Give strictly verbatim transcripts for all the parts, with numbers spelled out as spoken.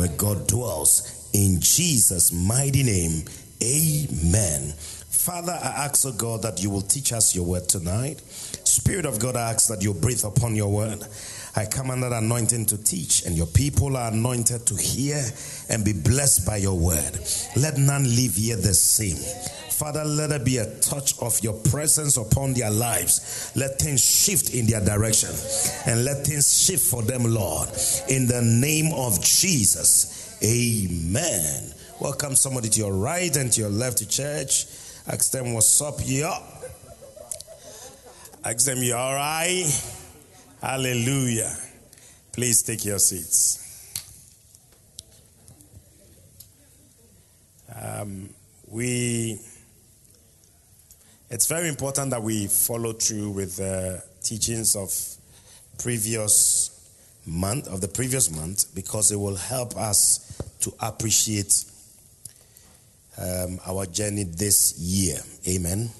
where God dwells. In Jesus' mighty name, amen. Father, I ask, O God, that you will teach us your word tonight. Spirit of God, I ask that you breathe upon your word. I come under anointing to teach, and your people are anointed to hear and be blessed by your word. Let none leave here the same. Father, let there be a touch of your presence upon their lives. Let things shift in their direction, and let things shift for them, Lord. In the name of Jesus, amen. Welcome somebody to your right and to your left to church. Ask them, what's up, yo? Ask them, you all right? Hallelujah. Please take your seats. Um, we, it's very important that we follow through with the teachings of previous month, of the previous month, because it will help us to appreciate um, our journey this year. Amen.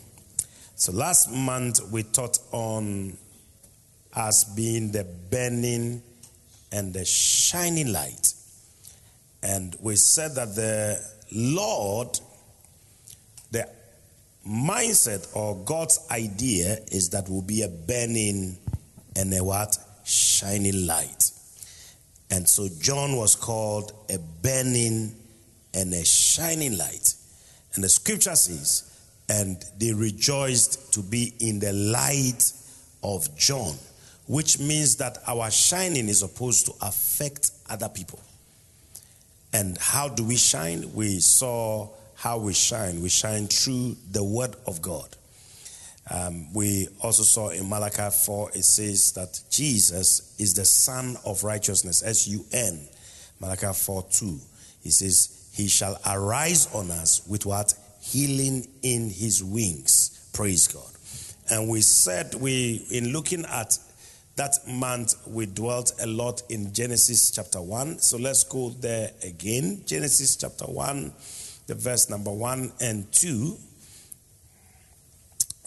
So last month we taught on as being the burning and the shining light. And we said that the Lord, the mindset or God's idea is that we'll be a burning and a what? Shining light. And so John was called a burning and a shining light. And the scripture says, and they rejoiced to be in the light of John. Which means that our shining is supposed to affect other people. And how do we shine? We saw how we shine. We shine through the word of God. Um, we also saw in Malachi four, it says that Jesus is the Son of Righteousness, S U N. Malachi four two. He says, he shall arise on us with what? Healing in his wings. Praise God. And we said, we in looking at that month, we dwelt a lot in Genesis chapter one. So let's go there again. Genesis chapter one, the verse number one and two.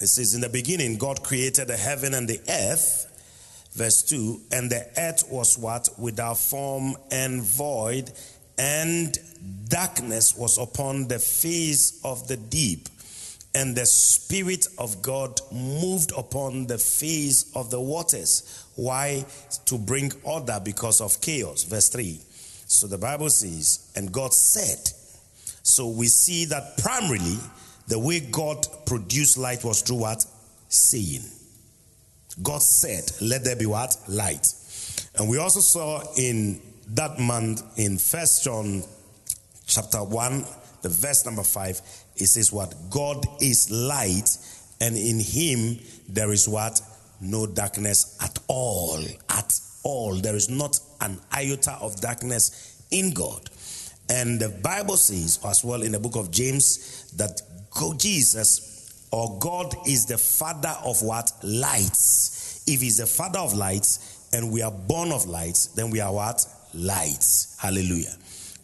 It says, in the beginning, God created the heaven and the earth. Verse two, and the earth was what? Without form and void, and darkness was upon the face of the deep. And the Spirit of God moved upon the face of the waters. Why? To bring order because of chaos. Verse three. So the Bible says, and God said. So we see that primarily the way God produced light was through what? Saying. God said, let there be what? Light. And we also saw in that month in First John chapter one, the verse number five, it says what? God is light, and in him there is what? No darkness at all. At all. There is not an iota of darkness in God. And the Bible says as well in the book of James that Jesus or God is the father of what? Lights. If he's the father of lights and we are born of lights, then we are what? Lights. Hallelujah.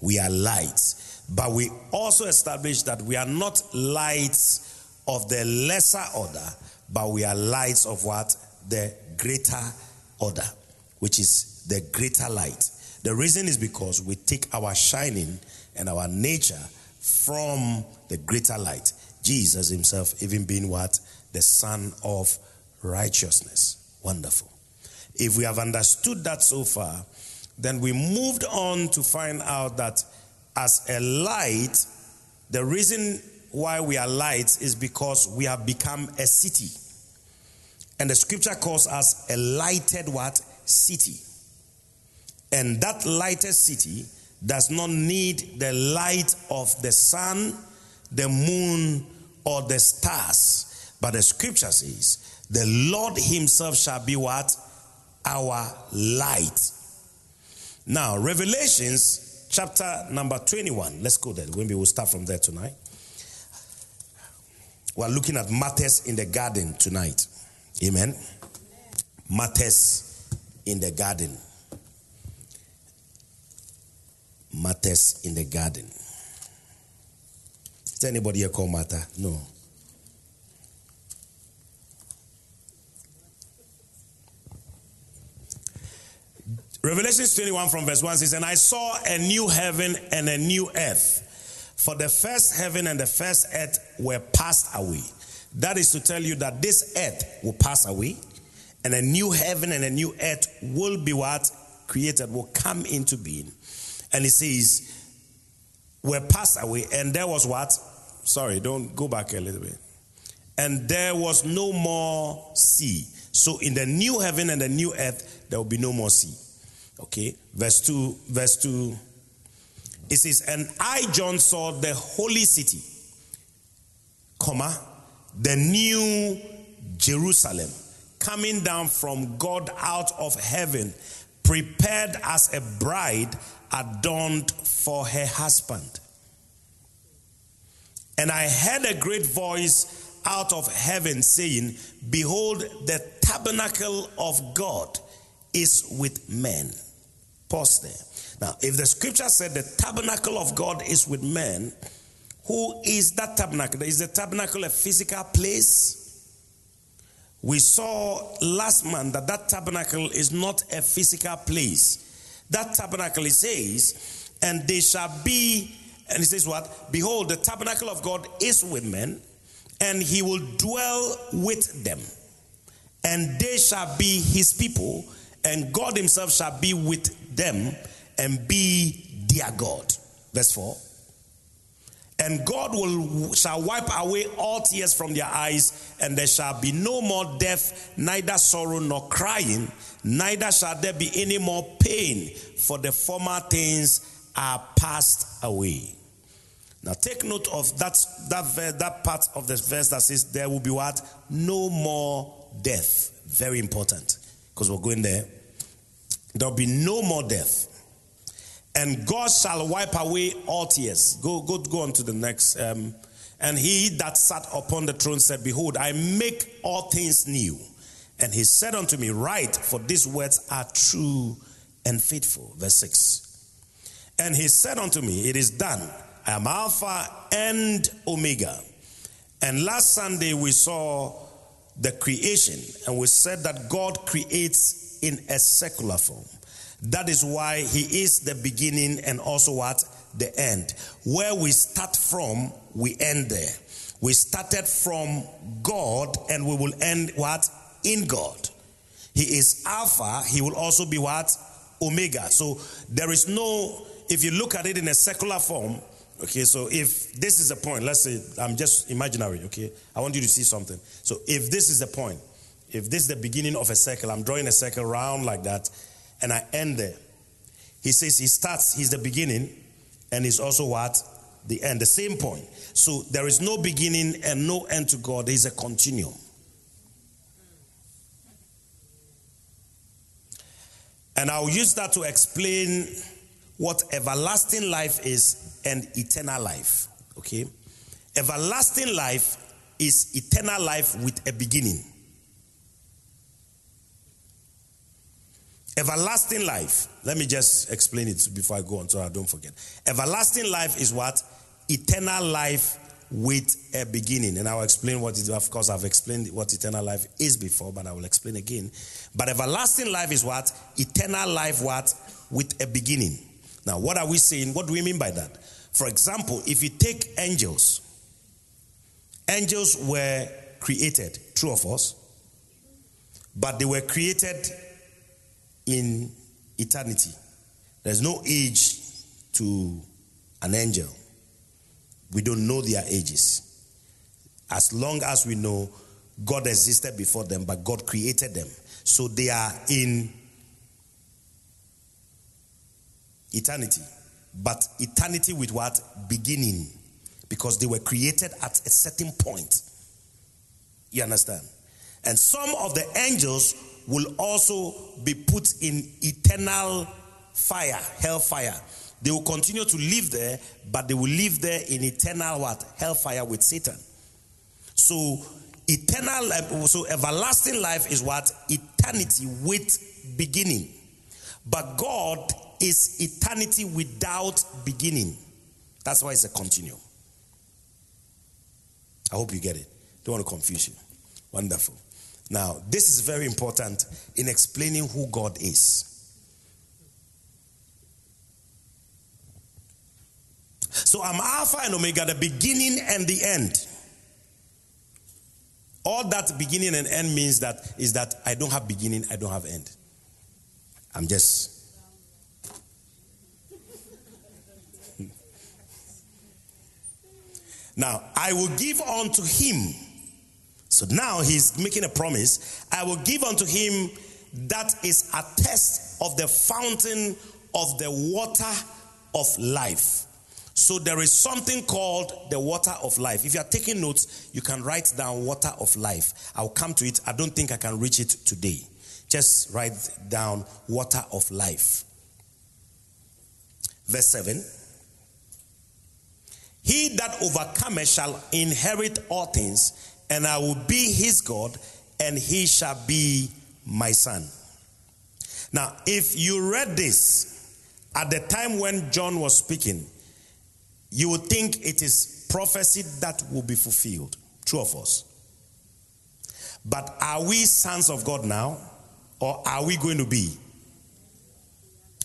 We are lights. But we also established that we are not lights of the lesser order, but we are lights of what? The greater order, which is the greater light. The reason is because we take our shining and our nature from the greater light. Jesus himself even being what? The Son of Righteousness. Wonderful. If we have understood that so far, then we moved on to find out that as a light, the reason why we are lights is because we have become a city. And the scripture calls us a lighted what? City. And that lighted city does not need the light of the sun, the moon, or the stars. But the scripture says, the Lord himself shall be what? Our light. Now, Revelations Chapter number twenty-one. Let's go there. Maybe we'll start from there tonight. We're looking at matters in the garden tonight. Amen. Matters in the garden. Matters in the garden. Is there anybody here called Martha? No. Revelation twenty-one from verse one says, "And I saw a new heaven and a new earth, for the first heaven and the first earth were passed away." That is to tell you that this earth will pass away, and a new heaven and a new earth will be what? Created, will come into being. And it says, were passed away, and there was what? Sorry, don't go back a little bit. And there was no more sea. So in the new heaven and the new earth, there will be no more sea. Okay, verse two, verse two. It says, "And I, John, saw the holy city, comma, the new Jerusalem, coming down from God out of heaven, prepared as a bride adorned for her husband. And I heard a great voice out of heaven saying, 'Behold, the tabernacle of God is with men.'" Pause there. Now, if the scripture said the tabernacle of God is with men, who is that tabernacle? Is the tabernacle a physical place? We saw last month that that tabernacle is not a physical place. That tabernacle, it says, and they shall be, and it says what? "Behold, the tabernacle of God is with men, and he will dwell with them. And they shall be his people, and God himself shall be with them, and be their God." Verse four. "And God will shall wipe away all tears from their eyes, and there shall be no more death, neither sorrow nor crying, neither shall there be any more pain, for the former things are passed away." Now take note of that, that, verse, that part of the verse that says there will be what? No more death. Very important, because we're going there. There will be no more death. "And God shall wipe away all tears." Go, go, go on to the next. Um, "and he that sat upon the throne said, 'Behold, I make all things new.' And he said unto me, 'Write, for these words are true and faithful.'" Verse six. "And he said unto me, 'It is done. I am Alpha and Omega.'" And last Sunday we saw the creation, and we said that God creates in a secular form. That is why he is the beginning and also what? The end. Where we start from, we end there. We started from God, and we will end what? In God. He is Alpha. He will also be what? Omega. So there is no, if you look at it in a secular form, okay, so if this is the point, let's say, I'm just imaginary, okay? I want you to see something. So if this is the point, if this is the beginning of a circle, I'm drawing a circle round like that, and I end there. He says he starts, he's the beginning, and he's also what? The end. The same point. So there is no beginning and no end to God. There is a continuum. And I'll use that to explain what everlasting life is and eternal life. Okay? Everlasting life is eternal life with a beginning. Everlasting life. Let me just explain it before I go on so I don't forget. Everlasting life is what? Eternal life with a beginning. And I'll explain what it is. Of course, I've explained what eternal life is before, but I will explain again. But everlasting life is what? Eternal life what? With a beginning. Now, what are we saying? What do we mean by that? For example, if you take angels, angels were created, true or false, but they were created in eternity. There's no age to an angel. We don't know their ages. As long as we know, God existed before them, but God created them. So they are in eternity. But eternity with what? Beginning. Because they were created at a certain point. You understand? And some of the angels will also be put in eternal fire, hellfire. They will continue to live there, but they will live there in eternal what? Hellfire with Satan. So eternal, so everlasting life is what? Eternity with beginning. But God is eternity without beginning. That's why it's a continuum. I hope you get it. Don't want to confuse you. Wonderful. Now, this is very important in explaining who God is. So I'm Alpha and Omega, the beginning and the end. All that beginning and end means that is that I don't have beginning, I don't have end. I'm just... Now, I will give unto him. So now he's making a promise. I will give unto him that is a test of the fountain of the water of life. So there is something called the water of life. If you are taking notes, you can write down water of life. I'll come to it. I don't think I can reach it today. Just write down water of life. Verse seven. He that overcometh shall inherit all things, and I will be his God, and he shall be my son. Now, if you read this at the time when John was speaking, you would think it is prophecy that will be fulfilled. True of us. But are we sons of God now, or are we going to be?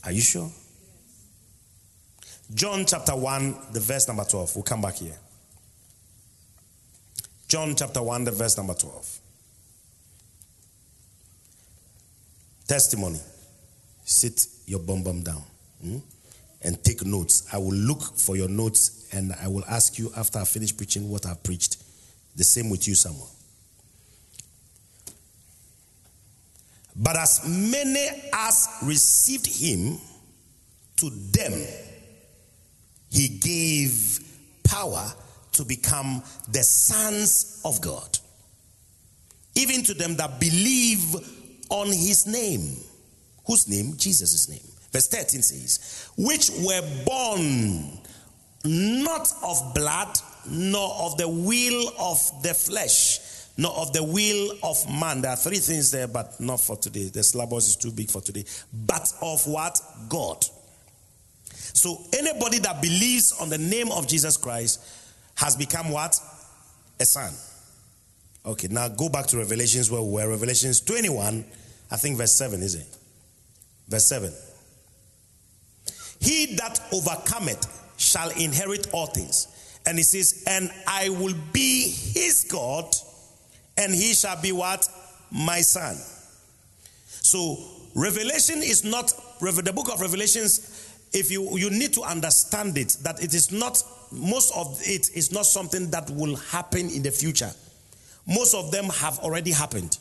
Are you sure? John chapter one, the verse number twelve. We'll come back here. John chapter one, the verse number twelve. Testimony. Sit your bum bum down. Hmm? And take notes. I will look for your notes and I will ask you after I finish preaching what I've preached. The same with you, Samuel. But as many as received him, to them he gave power to become the sons of God, even to them that believe on his name. Whose name? Jesus' name. Verse thirteen says, which were born not of blood, nor of the will of the flesh, nor of the will of man. There are three things there, but not for today. The syllabus is too big for today. But of what? God. So anybody that believes on the name of Jesus Christ has become what? A son. Okay, now go back to Revelations where we were. Revelations twenty-one, I think verse seven, is it? Verse seven. He that overcometh shall inherit all things. And he says, and I will be his God, and he shall be what? My son. So Revelation is not, the book of Revelations. If you, you need to understand it, that it is not, most of it is not something that will happen in the future. Most of them have already happened.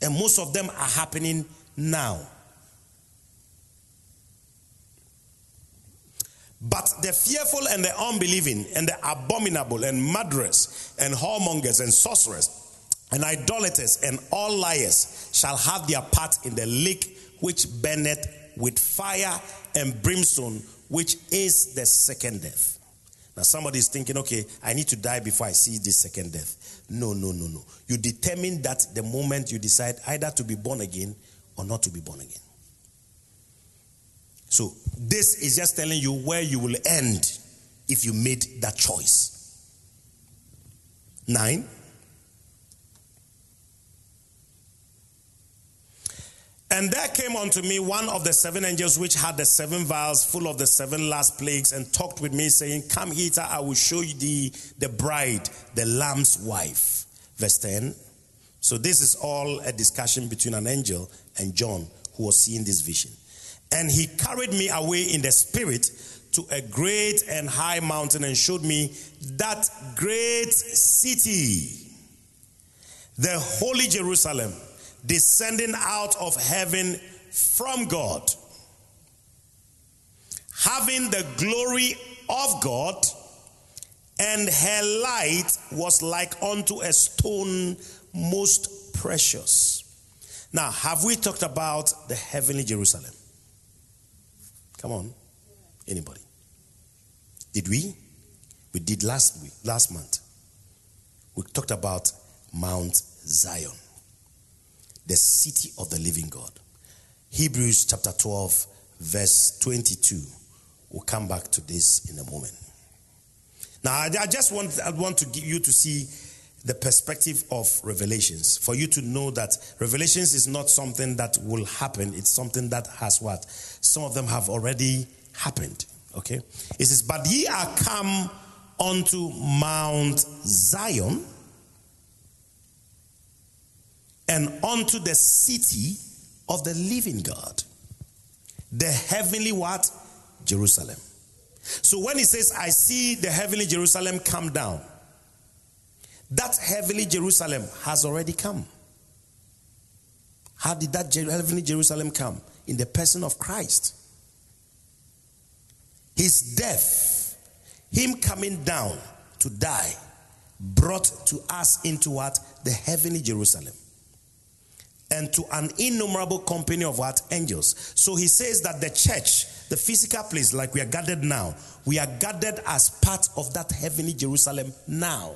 And most of them are happening now. But the fearful and the unbelieving and the abominable and murderers and whoremongers and sorcerers and idolaters and all liars shall have their part in the lake which burneth with fire and brimstone, which is the second death. Now somebody is thinking, okay, I need to die before I see this second death. No, no, no, no. You determine that the moment you decide either to be born again or not to be born again. So this is just telling you where you will end if you made that choice. Nine. And there came unto me one of the seven angels which had the seven vials full of the seven last plagues, and talked with me, saying, come hither, I will show thee the bride, the Lamb's wife. Verse ten. So this is all a discussion between an angel and John, who was seeing this vision. And he carried me away in the spirit to a great and high mountain, and showed me that great city, the holy Jerusalem, descending out of heaven from God, having the glory of God, and her light was like unto a stone most precious. Now, have we talked about the heavenly Jerusalem? Come on, anybody? Did we? We did last week, last month. We talked about Mount Zion, the city of the living God. Hebrews chapter twelve, verse twenty-two. We'll come back to this in a moment. Now, I just want, I want to give you to see the perspective of Revelations, for you to know that Revelations is not something that will happen. It's something that has what? Some of them have already happened. Okay. It says, but ye are come unto Mount Zion, and unto the city of the living God, the heavenly what? Jerusalem. So when he says, I see the heavenly Jerusalem come down, that heavenly Jerusalem has already come. How did that heavenly Jerusalem come? In the person of Christ. His death, him coming down to die, brought to us into what? The heavenly Jerusalem. And to an innumerable company of what? Angels. So he says that the church, the physical place, like we are gathered now, we are gathered as part of that heavenly Jerusalem now.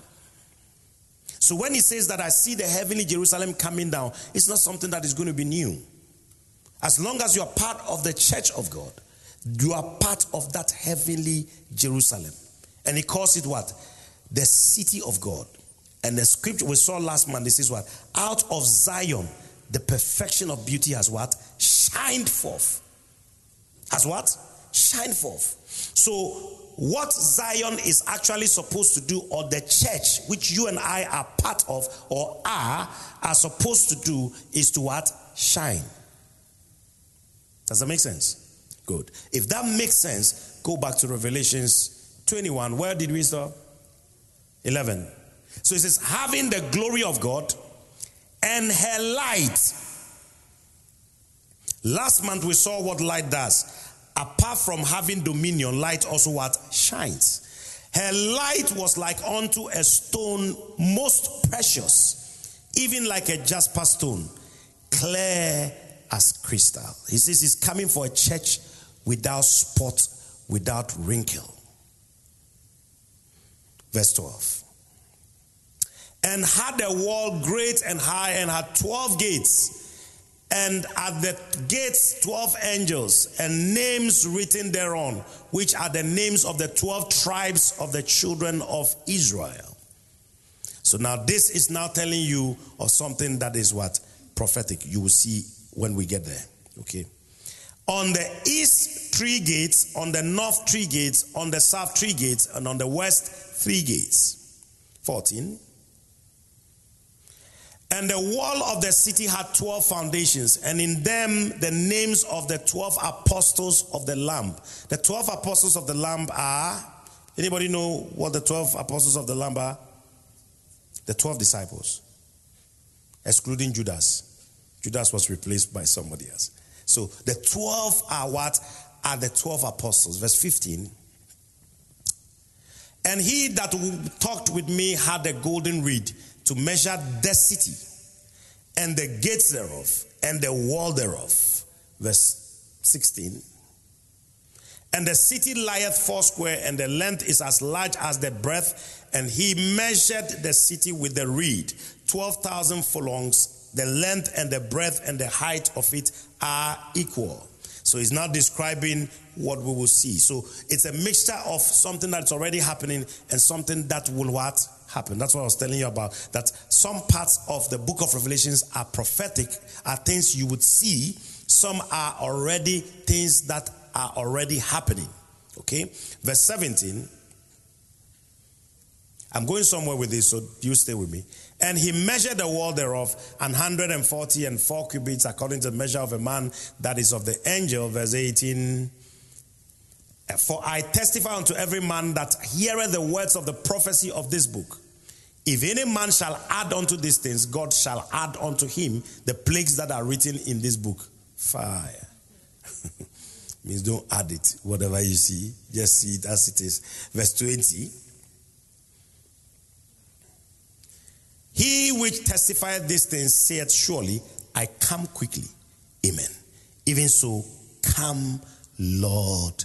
So when he says that I see the heavenly Jerusalem coming down, it's not something that is going to be new. As long as you are part of the church of God, you are part of that heavenly Jerusalem. And he calls it what? The city of God. And the scripture we saw last month, this is what? Out of Zion, the perfection of beauty has what? Shined forth. Has what? Shined forth. So what Zion is actually supposed to do, or the church, which you and I are part of, or are, are supposed to do, is to what? Shine. Does that make sense? Good. If that makes sense, go back to Revelations twenty-one. Where did we stop? eleven. So it says, having the glory of God and her light. Last month we saw what light does. Apart from having dominion, light also what? Shines. Her light was like unto a stone most precious, even like a jasper stone, clear as crystal. He says he's coming for a church without spot, without wrinkle. Verse twelve. And had a wall great and high, and had twelve gates, and at the gates twelve angels, and names written thereon, which are the names of the twelve tribes of the children of Israel. So now this is now telling you of something that is what? Prophetic. You will see when we get there. Okay. On the east three gates, on the north three gates, on the south three gates, and on the west three gates. fourteen. And the wall of the city had twelve foundations, and in them the names of the twelve apostles of the Lamb. The twelve apostles of the Lamb are, anybody know what the twelve apostles of the Lamb are? The twelve disciples, excluding Judas. Judas was replaced by somebody else. So the twelve are what? Are the twelve apostles. Verse fifteen. And he that talked with me had a golden reed, to measure the city, and the gates thereof, and the wall thereof. Verse sixteen. And the city lieth foursquare, and the length is as large as the breadth. And he measured the city with the reed, twelve thousand furlongs. The length and the breadth and the height of it are equal. So he's now describing what we will see. So it's a mixture of something that's already happening and something that will what? Happen. That's what I was telling you about, that some parts of the book of Revelations are prophetic, are things you would see. Some are already things that are already happening. Okay. Verse seventeen. I'm going somewhere with this, so you stay with me. And he measured the wall thereof, an hundred and forty and four cubits, according to the measure of a man that is of the angel. Verse eighteen. For I testify unto every man that heareth the words of the prophecy of this book. If any man shall add unto these things, God shall add unto him the plagues that are written in this book. Fire. Means don't add it. Whatever you see, just see it as it is. Verse twenty. He which testifieth these things saith, surely I come quickly. Amen. Even so, come, Lord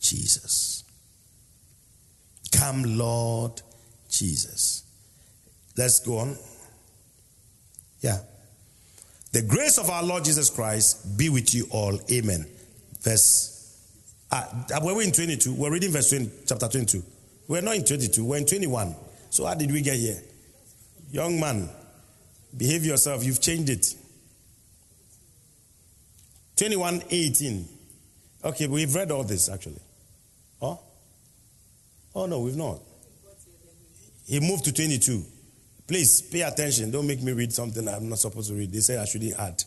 Jesus. Come, Lord Jesus. Let's go on. Yeah. The grace of our Lord Jesus Christ be with you all. Amen. Verse, uh, we're in twenty-two. We're reading verse twenty, chapter twenty-two. We're not in twenty-two. We're in twenty-one. So how did we get here? Young man, behave yourself. You've changed it. twenty-one, eighteen. Okay, we've read all this actually. Oh, no, we've not. He moved to twenty-two. Please, pay attention. Don't make me read something I'm not supposed to read. They said I shouldn't add.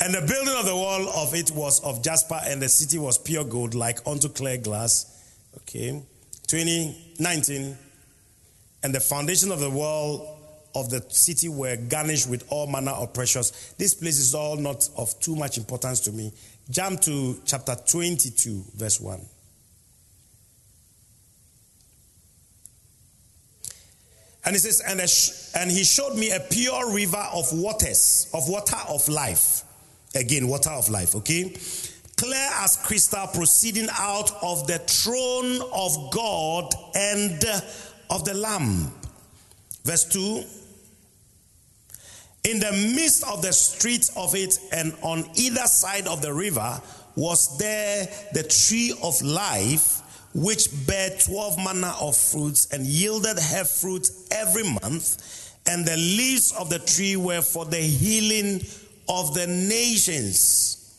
And the building of the wall of it was of jasper, and the city was pure gold, like unto clear glass. Okay. twenty nineteen. And the foundation of the wall of the city were garnished with all manner of precious. This place is all not of too much importance to me. Jump to chapter twenty-two, verse one. And it says, and, sh- and he showed me a pure river of waters, of water of life. Again, water of life, okay? Clear as crystal, proceeding out of the throne of God and of the Lamb. Verse two. In the midst of the street of it, and on either side of the river, was there the tree of life, which bare twelve manner of fruits, and yielded her fruit every month, and the leaves of the tree were for the healing of the nations.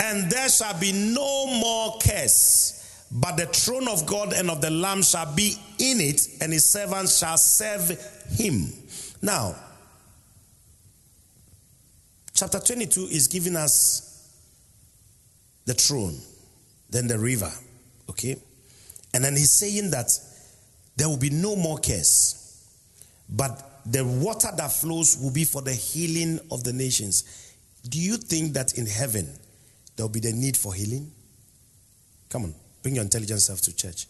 And there shall be no more curse, but the throne of God and of the Lamb shall be in it, and his servants shall serve him. Now, chapter twenty-two is giving us the throne, then the river. Okay? And then he's saying that there will be no more curse, but the water that flows will be for the healing of the nations. Do you think that in heaven there will be the need for healing? Come on, bring your intelligent self to church.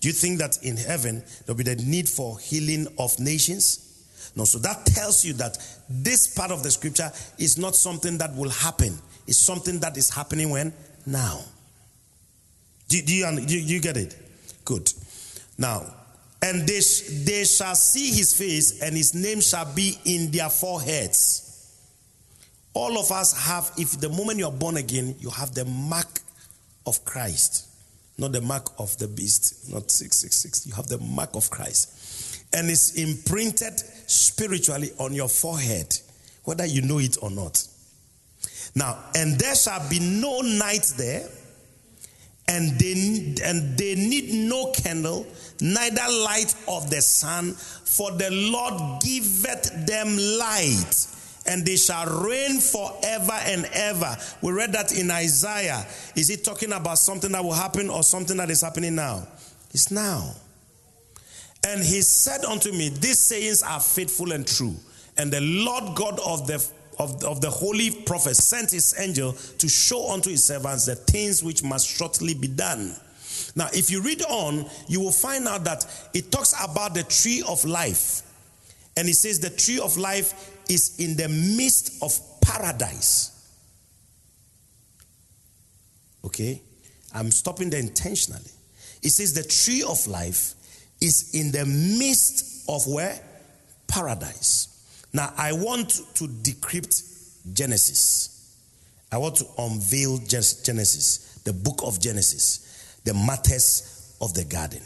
Do you think that in heaven there will be the need for healing of nations? No, so that tells you that this part of the scripture is not something that will happen. It's something that is happening when? Now. Do, do, you, do you get it? Good. Now, and they, they shall see his face, and his name shall be in their foreheads. All of us have, if the moment you are born again, you have the mark of Christ. Not the mark of the beast, not six six six. You have the mark of Christ. And it's imprinted spiritually on your forehead, whether you know it or not. Now, and there shall be no night there. And they, and they need no candle, neither light of the sun, for the Lord giveth them light, and they shall reign forever and ever. We read that in Isaiah. Is it talking about something that will happen or something that is happening now? It's now. And he said unto me, these sayings are faithful and true. And the Lord God of the Of, of the holy prophet sent his angel to show unto his servants the things which must shortly be done. Now, if you read on, you will find out that it talks about the tree of life. And it says the tree of life is in the midst of paradise. Okay? I'm stopping there intentionally. It says the tree of life is in the midst of where? Paradise. Now, I want to decrypt Genesis. I want to unveil Genesis, the book of Genesis, the matters of the garden.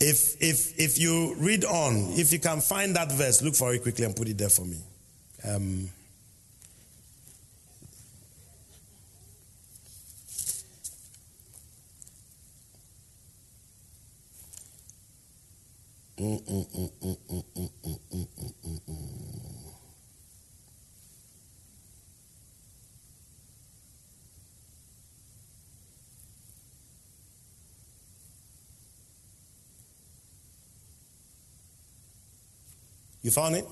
If, if, if you read on, if you can find that verse, look for it quickly and put it there for me. Um, Mm, mm, mm, mm, mm, mm, mm, mm, mm, mm. You found it?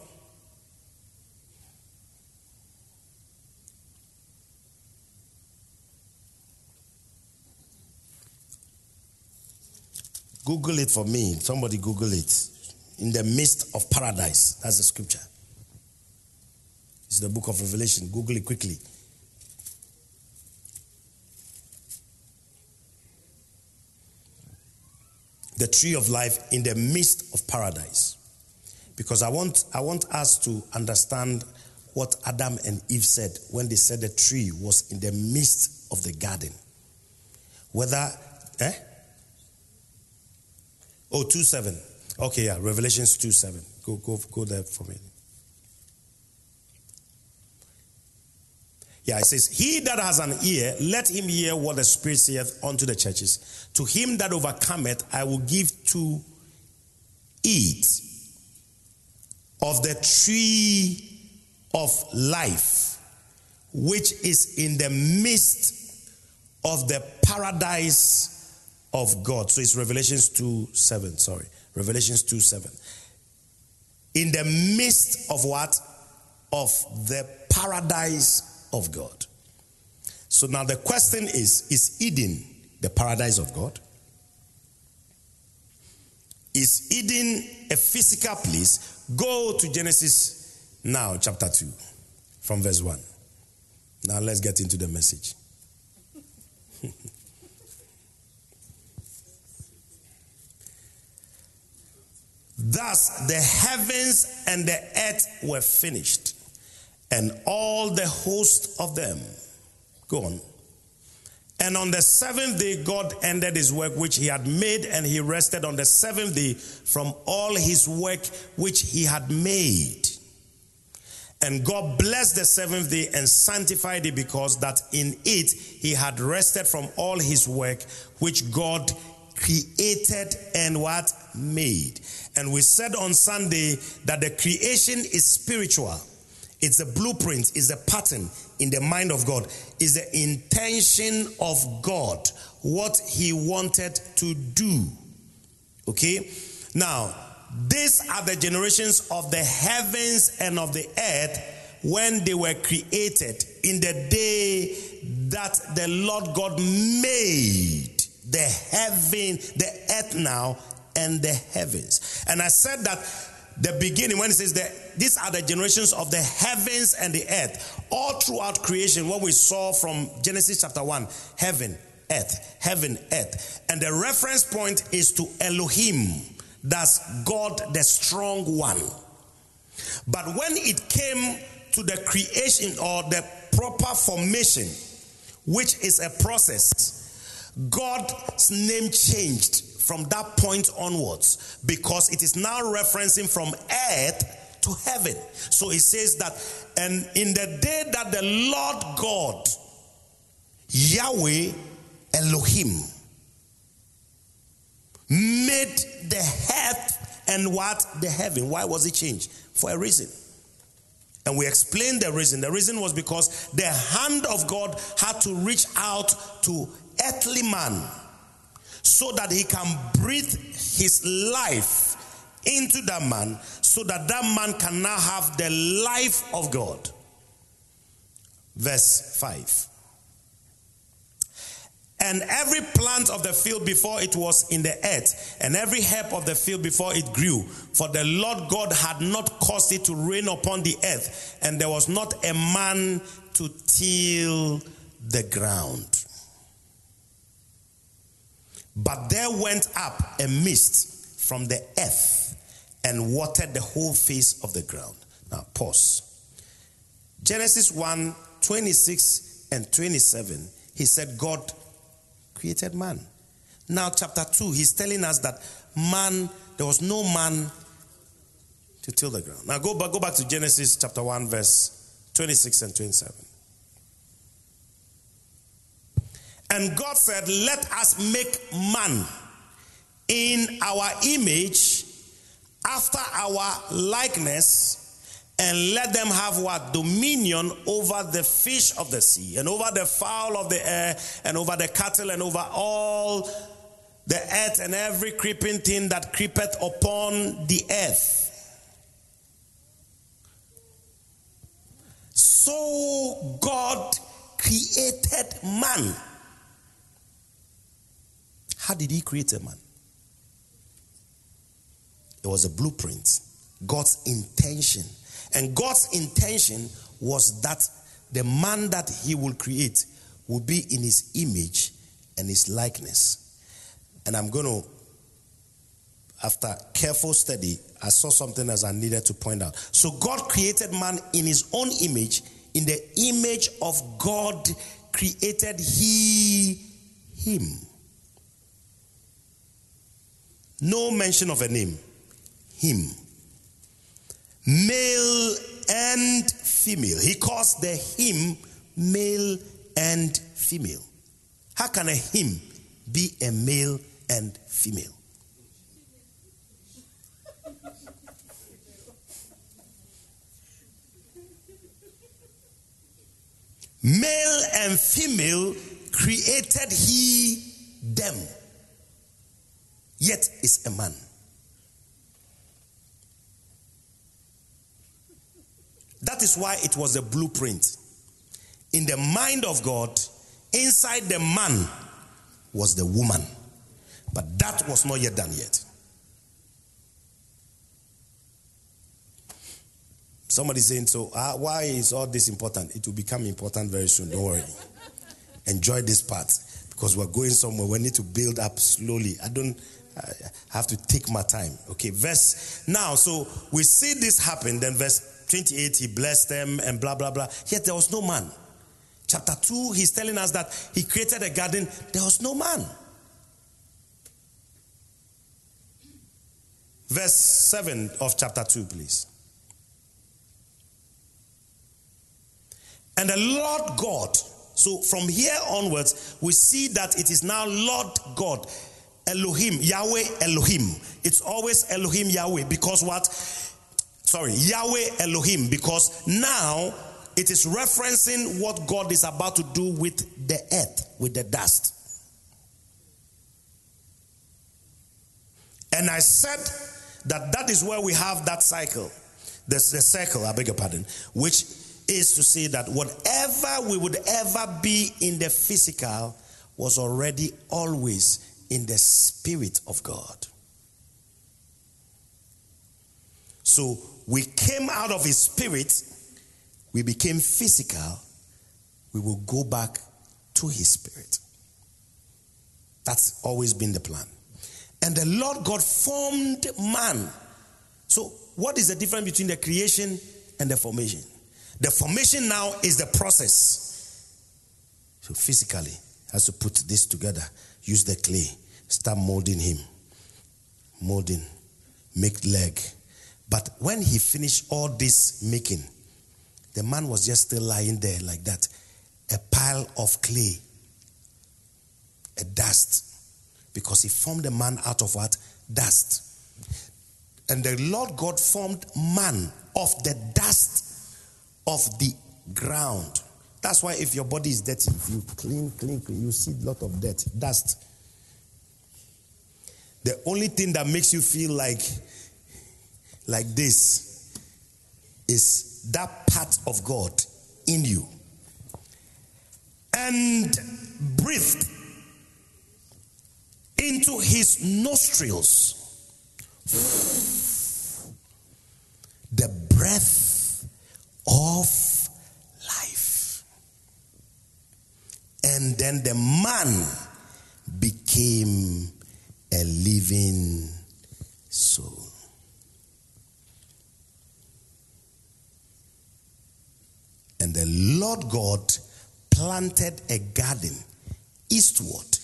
Google it for me. Somebody Google it. In the midst of paradise. That's the scripture. It's the book of Revelation. Google it quickly. The tree of life in the midst of paradise. Because I want, I want us to understand what Adam and Eve said when they said the tree was in the midst of the garden. Whether, eh? Oh, two seven. Okay, yeah, Revelations two seven. Go, go, go there for me. Yeah, it says, he that has an ear, let him hear what the Spirit saith unto the churches. To him that overcometh, I will give to eat of the tree of life, which is in the midst of the paradise of God. So it's Revelations two seven, sorry. Revelations two seven. In the midst of what? Of the paradise of God. So now the question is, is Eden the paradise of God? Is Eden a physical place? Go to Genesis now, chapter two, from verse one. Now let's get into the message. Thus the heavens and the earth were finished, and all the host of them. Go on. And on the seventh day, God ended his work which he had made, and he rested on the seventh day from all his work which he had made. And God blessed the seventh day and sanctified it, because that in it he had rested from all his work which God created and what? Made. And we said on Sunday that the creation is spiritual. It's a blueprint, it's a pattern in the mind of God. It's the intention of God, what he wanted to do. Okay? Now, these are the generations of the heavens and of the earth when they were created in the day that the Lord God made the heaven, the earth now, and the heavens. And I said that the beginning, when it says that these are the generations of the heavens and the earth, all throughout creation, what we saw from Genesis chapter one, heaven, earth, heaven, earth. And the reference point is to Elohim, that's God the strong one. But when it came to the creation or the proper formation, which is a process, God's name changed from that point onwards, because it is now referencing from earth to heaven. So it says that, and in the day that the Lord God, Yahweh, Elohim, made the earth and what? The heaven. Why was it changed? For a reason. And we explained the reason. The reason was because the hand of God had to reach out to earthly man, so that he can breathe his life into that man, so that that man can now have the life of God. Verse five. And every plant of the field before it was in the earth, and every herb of the field before it grew, for the Lord God had not caused it to rain upon the earth, and there was not a man to till the ground. But there went up a mist from the earth and watered the whole face of the ground. Now, pause. Genesis one, twenty-six and twenty-seven, he said God created man. Now, chapter two, he's telling us that man, there was no man to till the ground. Now, go back, go back to Genesis chapter one, verse twenty-six and twenty-seven. And God said, let us make man in our image, after our likeness, and let them have what? Dominion over the fish of the sea, and over the fowl of the air, and over the cattle, and over all the earth, and every creeping thing that creepeth upon the earth. So God created man. How did he create a man? It was a blueprint, God's intention. And God's intention was that the man that he will create will be in his image and his likeness. And I'm going to, after careful study, I saw something as I needed to point out. So God created man in his own image. In the image of God created he him. No mention of a name. Him. Male and female. He calls the him male and female. How can a hymn be a male and female? Male and female created he them, yet is a man. That is why it was a blueprint. In the mind of God, inside the man was the woman. But that was not yet done yet. Somebody's saying, so uh, why is all this important? It will become important very soon, don't worry. Enjoy this part, because we're going somewhere. We need to build up slowly. I don't I have to take my time. Okay, verse, now, so we see this happen, then verse twenty-eight, he blessed them and blah, blah, blah. Yet there was no man. Chapter two, he's telling us that he created a garden. There was no man. Verse seven of chapter two, please. And the Lord God. So from here onwards, we see that it is now Lord God. Elohim, Yahweh, Elohim. It's always Elohim, Yahweh. Because what? Sorry, Yahweh Elohim, because now it is referencing what God is about to do with the earth, with the dust. And I said that that is where we have that cycle, the, the circle, I beg your pardon, which is to say that whatever we would ever be in the physical was already always in the Spirit of God. So we came out of his spirit, we became physical, we will go back to his spirit. That's always been the plan. And the Lord God formed man. So what is the difference between the creation and the formation? The formation now is the process. So physically, has to put this together, use the clay, start molding him, molding, make leg. But when he finished all this making, the man was just still lying there like that. A pile of clay. A dust. Because he formed a man out of what? Dust. And the Lord God formed man of the dust of the ground. That's why if your body is dirty, if you clean, clean, clean, you see a lot of dirt, dust. The only thing that makes you feel like like this is that part of God in you. And breathed into his nostrils the breath of life. And then the man became a living soul. And the Lord God planted a garden eastward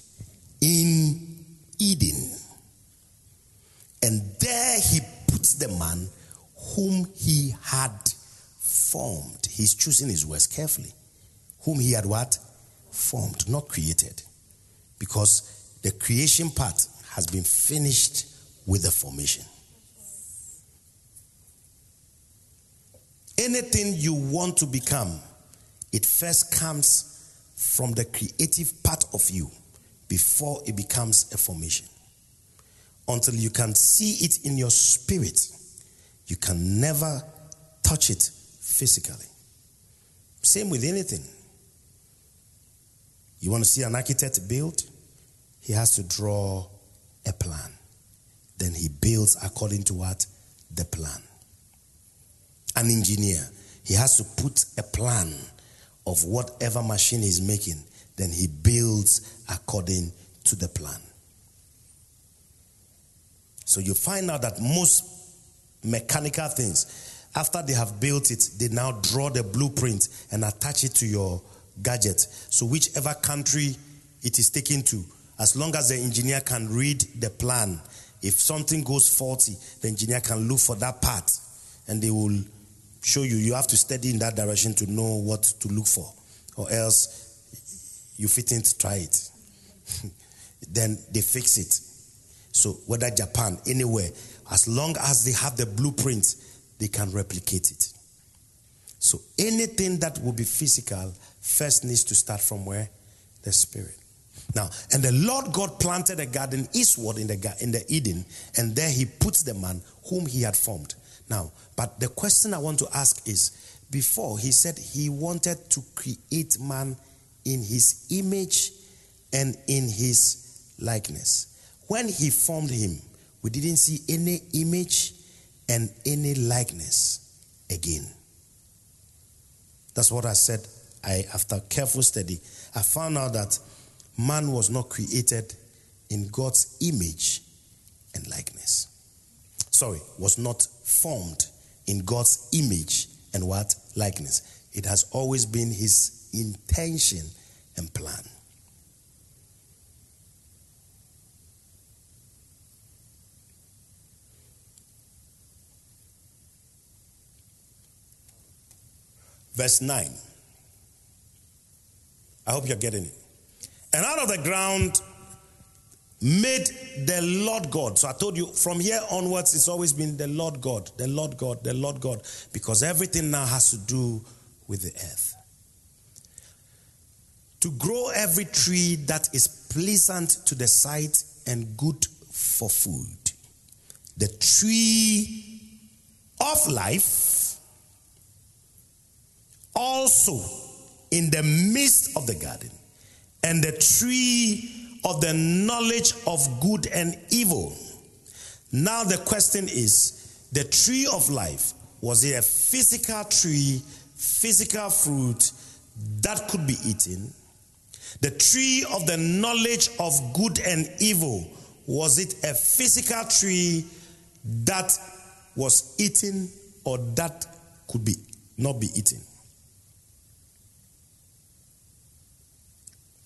in Eden. And there he puts the man whom he had formed. He's choosing his words carefully. Whom he had what? Formed, not created. Because the creation part has been finished with the formation. Anything you want to become, it first comes from the creative part of you before it becomes a formation. Until you can see it in your spirit, you can never touch it physically. Same with anything. You want to see an architect build? He has to draw a plan. Then he builds according to what? The plan. An engineer, he has to put a plan of whatever machine he's making. Then he builds according to the plan. So you find out that most mechanical things, after they have built it, they now draw the blueprint and attach it to your gadget. So whichever country it is taken to, as long as the engineer can read the plan, if something goes faulty, the engineer can look for that part and they will show you. You have to study in that direction to know what to look for. or else you fitn't try it. Then they fix it. So whether Japan, anywhere, as long as they have the blueprint, they can replicate it. So anything that will be physical first needs to start from where? The spirit. Now, and the Lord God planted a garden eastward in the, in the Eden, and there he puts the man whom he had formed. Now, but the question I want to ask is, before he said he wanted to create man in his image and in his likeness. When he formed him, we didn't see any image and any likeness again. That's what I said. I, after careful study, I found out that man was not created in God's image and likeness. Sorry, was not formed in God's image and what? Likeness. It has always been his intention and plan. Verse nine. I hope you're getting it. And out of the ground made the Lord God. So I told you, from here onwards, it's always been the Lord God, the Lord God, the Lord God, because everything now has to do with the earth. To grow every tree that is pleasant to the sight and good for food. The tree of life also in the midst of the garden, and the tree of the knowledge of good and evil. Now the question is, the tree of life, was it a physical tree, physical fruit that could be eaten? The tree of the knowledge of good and evil, was it a physical tree that was eaten or that could be not be eaten?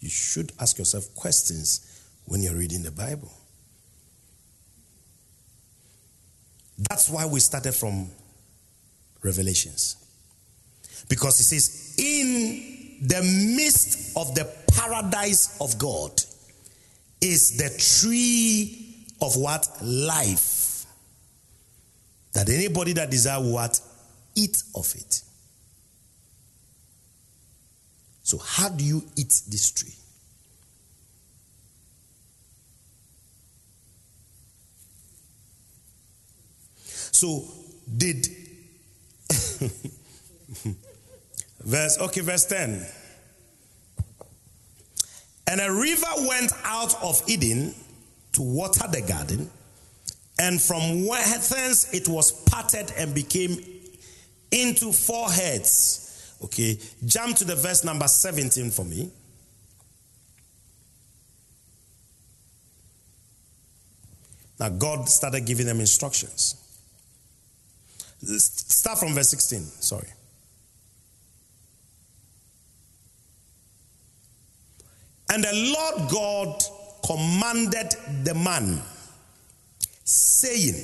You should ask yourself questions when you're reading the Bible. That's why we started from Revelations. Because it says, in the midst of the paradise of God is the tree of what? Life. That anybody that desires what? Eat of it. So how do you eat this tree? So did verse okay, verse ten. And a river went out of Eden to water the garden, and from whence it was parted and became into four heads. Okay, jump to the verse number seventeen for me. Now God started giving them instructions. Start from verse sixteen, sorry. And the Lord God commanded the man, saying,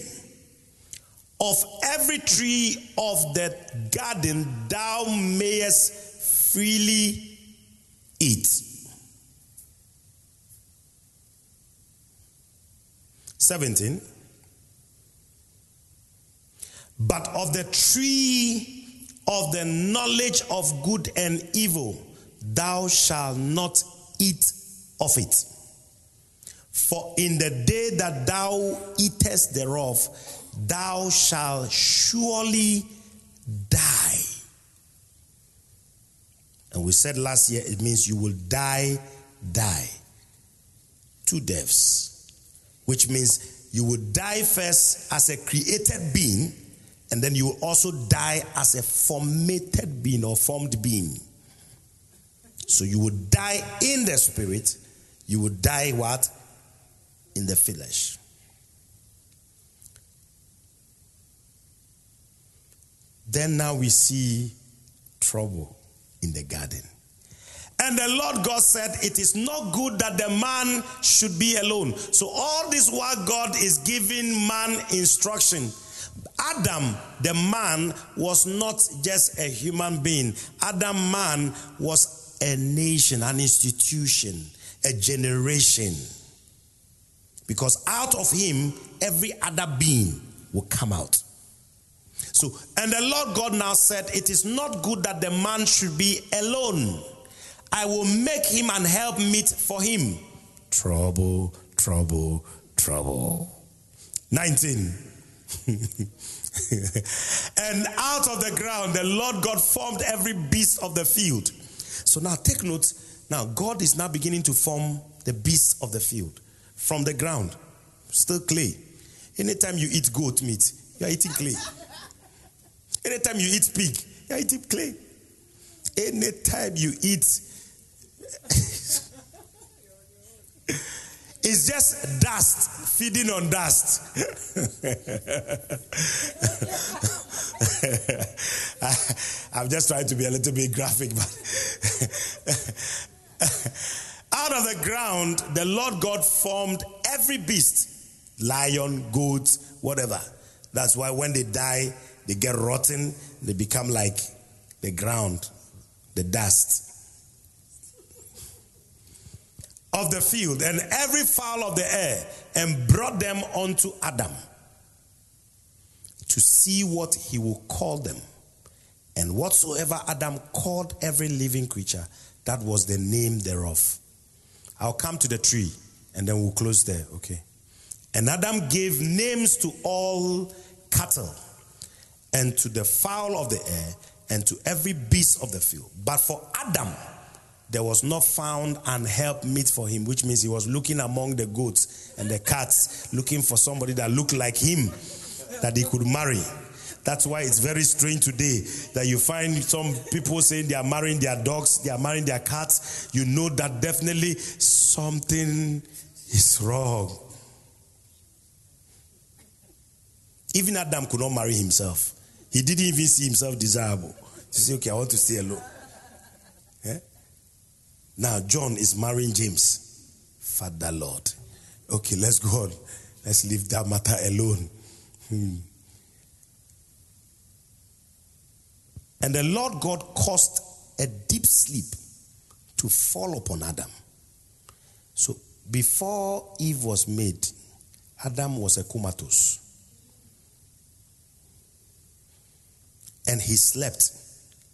of every tree of the garden thou mayest freely eat. seventeen. But of the tree of the knowledge of good and evil thou shalt not eat of it. For in the day that thou eatest thereof, thou shalt surely die. And we said last year, it means you will die, die. Two deaths. Which means you will die first as a created being, and then you will also die as a formated being or formed being. So you will die in the spirit, you will die what? In the flesh. Then now we see trouble in the garden. And the Lord God said, it is not good that the man should be alone. So all this while God is giving man instruction. Adam, the man, was not just a human being. Adam, man, was a nation, an institution, a generation. Because out of him, every other being will come out. So, and the Lord God now said, it is not good that the man should be alone. I will make him an helpmeet for him. Trouble, trouble, trouble. nineteen. And out of the ground, the Lord God formed every beast of the field. So now take note. Now God is now beginning to form the beasts of the field from the ground. Still clay. Anytime you eat goat meat, you are eating clay. Anytime you eat pig, you are eating clay. Anytime you eat, it's just dust, feeding on dust. I, I'm just trying to be a little bit graphic, but out of the ground, the Lord God formed every beast, lion, goat, whatever. That's why when they die, they get rotten, they become like the ground, the dust of the field, and every fowl of the air, and brought them unto Adam to see what he will call them. And whatsoever Adam called every living creature, that was the name thereof. I'll come to the tree and then we'll close there. Okay. And Adam gave names to all cattle, and to the fowl of the air, and to every beast of the field. But for Adam there was not found an helpmeet for him, which means he was looking among the goats and the cats, looking for somebody that looked like him, that he could marry. That's why it's very strange today that you find some people saying they are marrying their dogs, they are marrying their cats. You know that definitely something is wrong. Even Adam could not marry himself. He didn't even see himself desirable. He said, okay, I want to stay alone. Yeah? Now, John is marrying James. Father Lord. Okay, let's go on. Let's leave that matter alone. Hmm. And the Lord God caused a deep sleep to fall upon Adam. So, before Eve was made, Adam was a comatose. And he slept.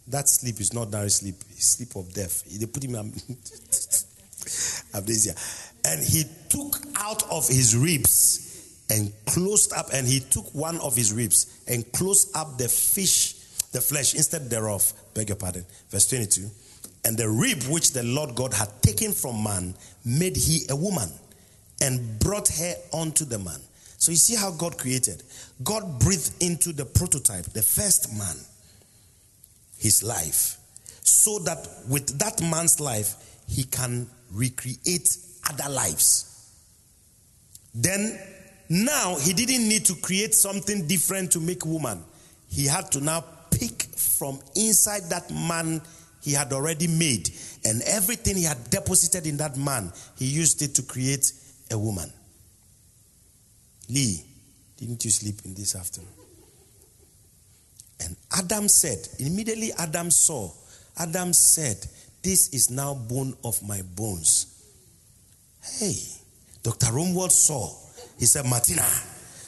That sleep is not direct sleep. It's sleep of death. They put him in amnesia. And he took out of his ribs and closed up, and he took one of his ribs and closed up the fish, the flesh, instead thereof. Beg your pardon. Verse twenty-two. And the rib which the Lord God had taken from man made he a woman and brought her unto the man. So you see how God created. God breathed into the prototype, the first man, his life, so that with that man's life, he can recreate other lives. Then, now, he didn't need to create something different to make woman. He had to now pick from inside that man he had already made, and everything he had deposited in that man, he used it to create a woman. Lee, didn't you sleep in this afternoon? And Adam said, immediately Adam saw, Adam said, this is now bone of my bones. Hey, Doctor Romwald saw. He said, Martina.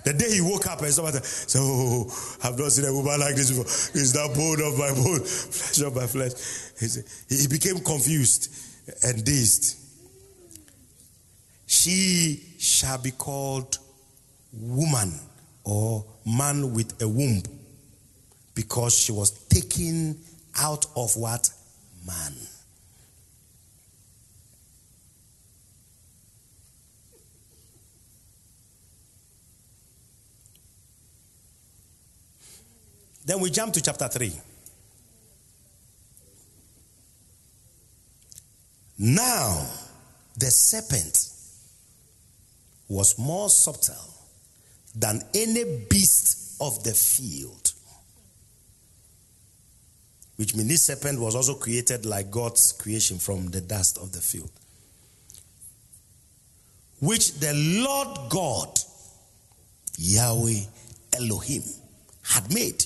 The day he woke up, and somebody said, oh, I've not seen a woman like this before. It's now bone of my bone, flesh of my flesh. He said, he became confused and dazed. She shall be called woman, or man with a womb, because she was taken out of what? Man. Then we jump to chapter three. Now, the serpent was more subtle than any beast of the field. Which means this serpent was also created like God's creation from the dust of the field. Which the Lord God, Yahweh Elohim, had made.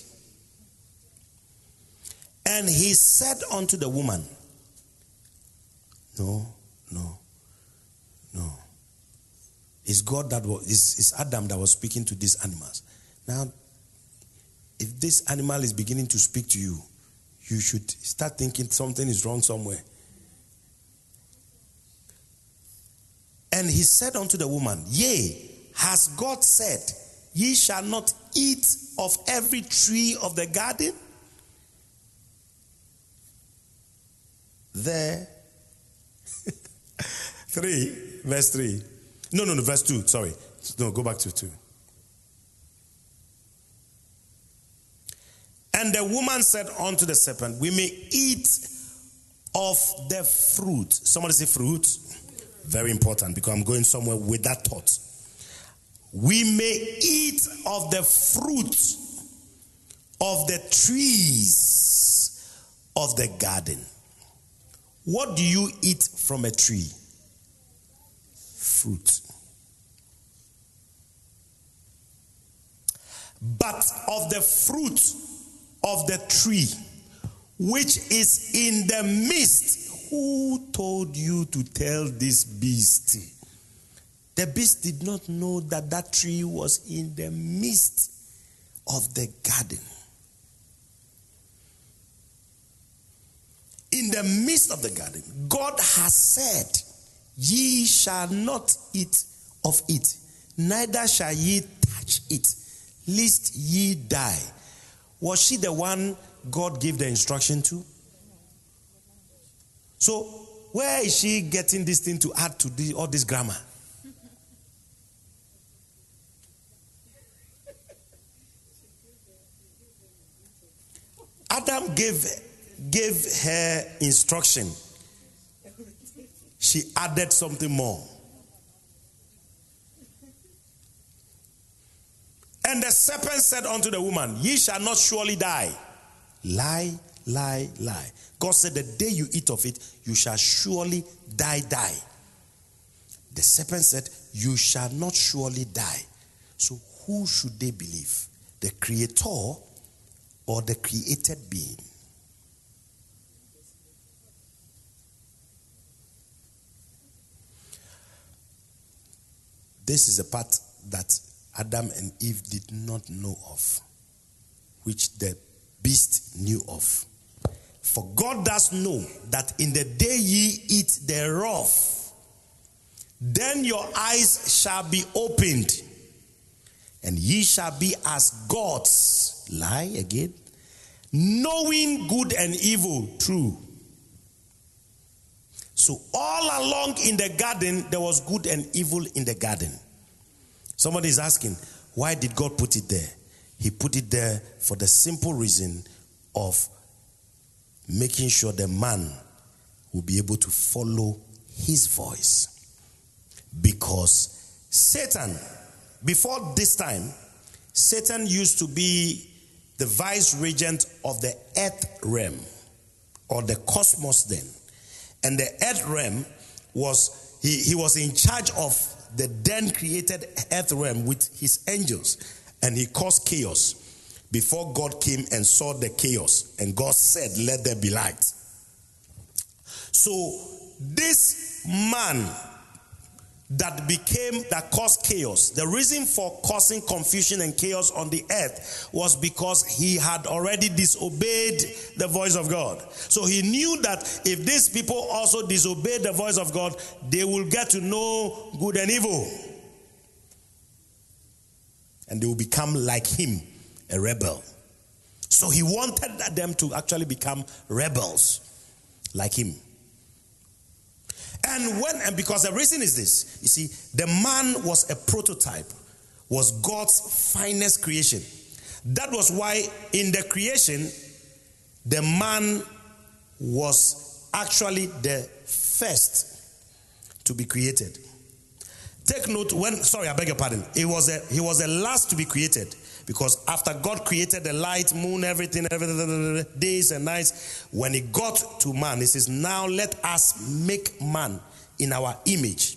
And he said unto the woman, No, no, no. It's God that was, it's, it's Adam that was speaking to these animals. Now, if this animal is beginning to speak to you, you should start thinking something is wrong somewhere. And he said unto the woman, yea, has God said, ye shall not eat of every tree of the garden? There. three, verse three. No, no, no, verse two, sorry. No, go back to two. And the woman said unto the serpent, we may eat of the fruit. Somebody say fruit. Very important, because I'm going somewhere with that thought. We may eat of the fruit of the trees of the garden. What do you eat from a tree? Fruit. But of the fruit of the tree which is in the midst, who told you to tell this beast? The beast did not know that that tree was in the midst of the garden. In the midst of the garden, God has said, ye shall not eat of it, neither shall ye touch it, lest ye die. Was she the one God gave the instruction to? So, where is she getting this thing to add to the, all this grammar? Adam gave, gave her instruction. She added something more. And the serpent said unto the woman, ye shall not surely die. Lie, lie, lie. God said, the day you eat of it, you shall surely die, die. The serpent said, you shall not surely die. So who should they believe? The creator or the created being? This is a part that Adam and Eve did not know of, which the beast knew of. For God does know that in the day ye eat thereof, then your eyes shall be opened, and ye shall be as gods. Lie again. Knowing good and evil, true. So all along in the garden, there was good and evil in the garden. Somebody is asking, why did God put it there? He put it there for the simple reason of making sure the man will be able to follow his voice. Because Satan, before this time, Satan used to be the vice regent of the earth realm, or the cosmos then. And the earth realm was, he, he was in charge of the then created earth realm with his angels. And he caused chaos before God came and saw the chaos. And God said, let there be light. So this man that became, that caused chaos. The reason for causing confusion and chaos on the earth was because he had already disobeyed the voice of God. So he knew that if these people also disobeyed the voice of God, they will get to know good and evil. And they will become like him, a rebel. So he wanted them to actually become rebels like him. And when, and because the reason is this, you see, the man was a prototype, was God's finest creation. That was why in the creation, the man was actually the first to be created. Take note when, sorry, I beg your pardon. It was a, he was the last to be created, because after God created the light, moon, everything, everything, days and nights, when he got to man, he says, now let us make man in our image.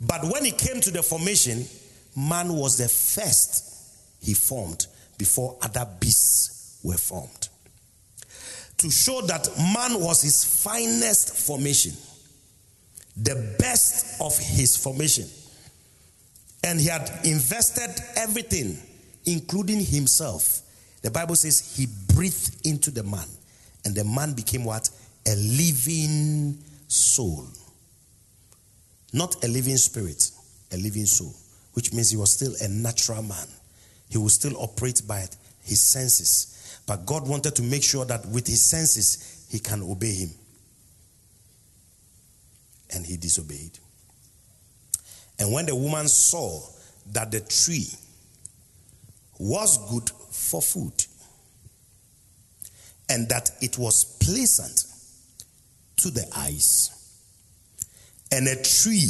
But when he came to the formation, man was the first he formed before other beasts were formed. To show that man was his finest formation. the best of his formation. And he had invested everything, including himself. The Bible says he breathed into the man, and the man became what? A living soul. Not a living spirit, a living soul, which means he was still a natural man. He would still operate by his senses. But God wanted to make sure that with his senses, he can obey him. And he disobeyed. And when the woman saw that the tree was good for food, and that it was pleasant to the eyes, and a tree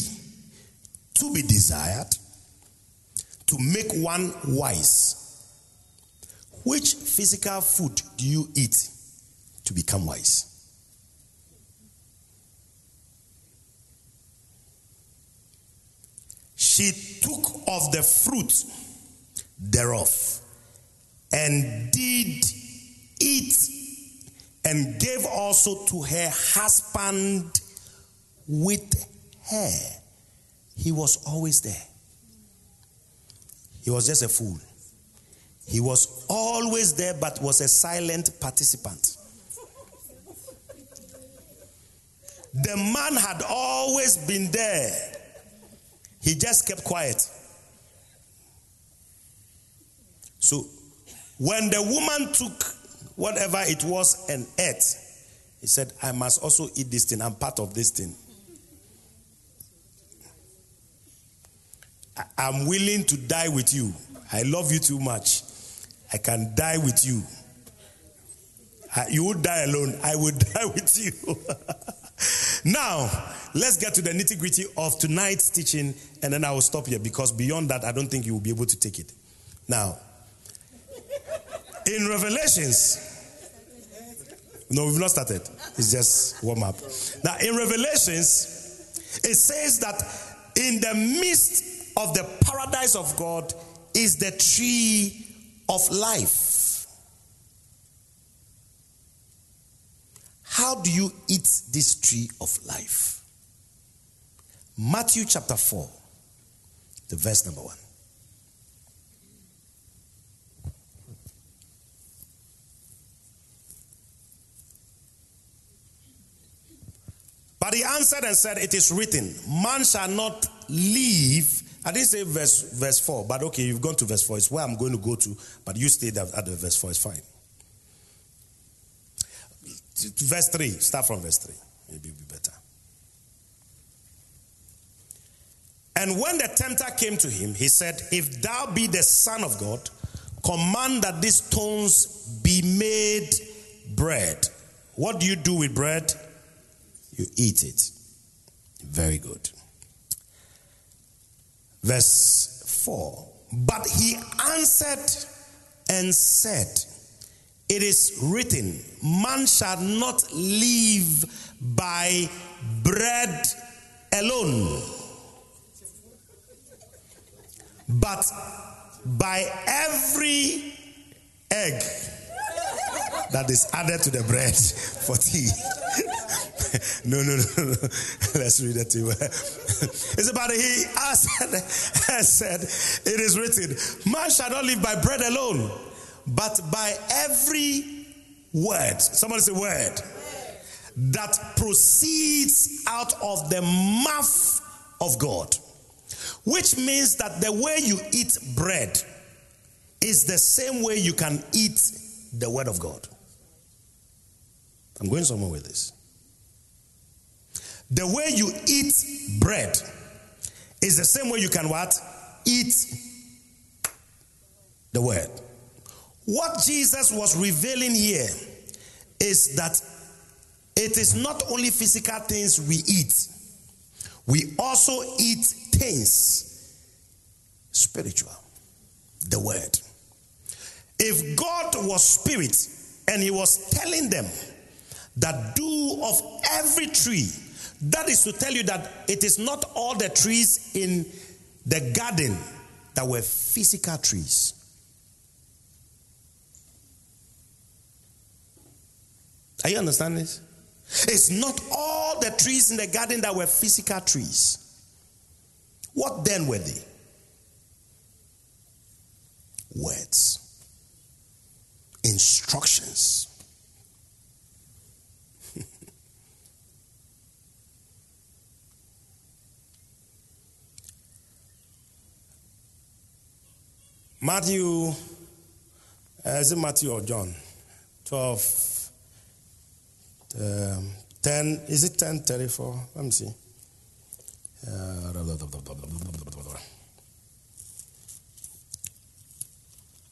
to be desired, to make one wise, which physical food do you eat to become wise? She took of the fruit thereof, and did eat, and gave also to her husband with her. He was always there. He was just a fool. He was always there, but was a silent participant. The man had always been there. He just kept quiet. So when the woman took whatever it was and ate, he said, I must also eat this thing. I'm part of this thing. I'm willing to die with you. I love you too much. I can die with you. You would die alone. I will die with you. Now, let's get to the nitty-gritty of tonight's teaching, and then I will stop here, because beyond that, I don't think you will be able to take it. Now, in Revelations... No, we've not started. It's just warm up. Now, in Revelations, it says that in the midst of the paradise of God is the tree of life. How do you eat this tree of life? Matthew chapter four, the verse number one. But he answered and said, it is written, man shall not live. I didn't say verse, verse four, but okay, you've gone to verse four. It's where I'm going to go to, but you stayed at the verse four. It's fine. Verse three. Start from verse three. Maybe it'll be better. And when the tempter came to him, he said, if thou be the Son of God, command that these stones be made bread. What do you do with bread? You eat it. Very good. Verse four. But he answered and said, it is written, man shall not live by bread alone, but by every egg that is added to the bread for tea. No, no, no, no. Let's read that to you. It's about it. He asked and said, it is written, man shall not live by bread alone, but by every word. Somebody say word. That proceeds out of the mouth of God. Which means that the way you eat bread is the same way you can eat the word of God. I'm going somewhere with this. The way you eat bread is the same way you can what? Eat the word. What Jesus was revealing here is that it is not only physical things we eat. We also eat things spiritual. The word. If God was spirit and he was telling them that do of every tree, that is to tell you that it is not all the trees in the garden that were physical trees. Are you understanding this? It's not all the trees in the garden that were physical trees. What then were they? Words. Instructions. Matthew, uh, is it Matthew or John? twelve, um, ten, is it ten thirty-four? Let me see. Uh,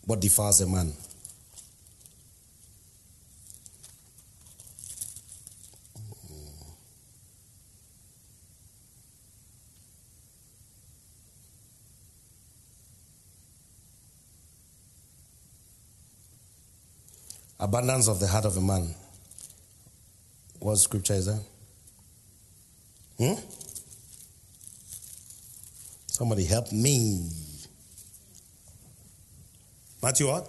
what defiles a man? Abundance of the heart of a man. What scripture is that? Hmm? Somebody help me. Matthew what?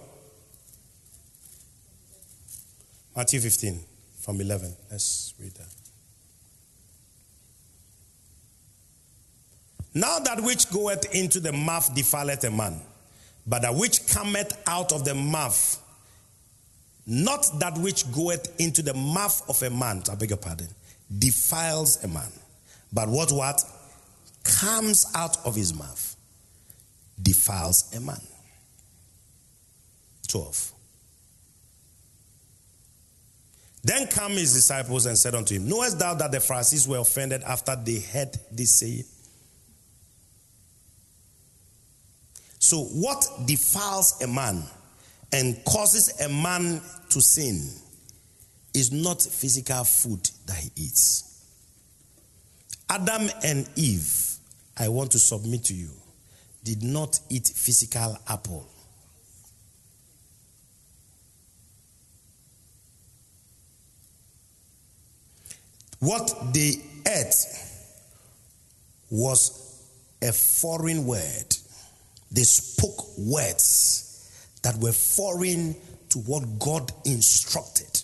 Matthew fifteen from eleven. Let's read that. Now that which goeth into the mouth defileth a man, but that which cometh out of the mouth, not that which goeth into the mouth of a man, I beg your pardon, defiles a man. But what what comes out of his mouth defiles a man. twelve. Then come his disciples and said unto him, knowest thou that the Pharisees were offended after they heard this saying? So what defiles a man and causes a man to sin is not physical food that he eats. Adam and Eve, I want to submit to you, did not eat physical apple. What they ate was a foreign word. They spoke words that were foreign to what God instructed.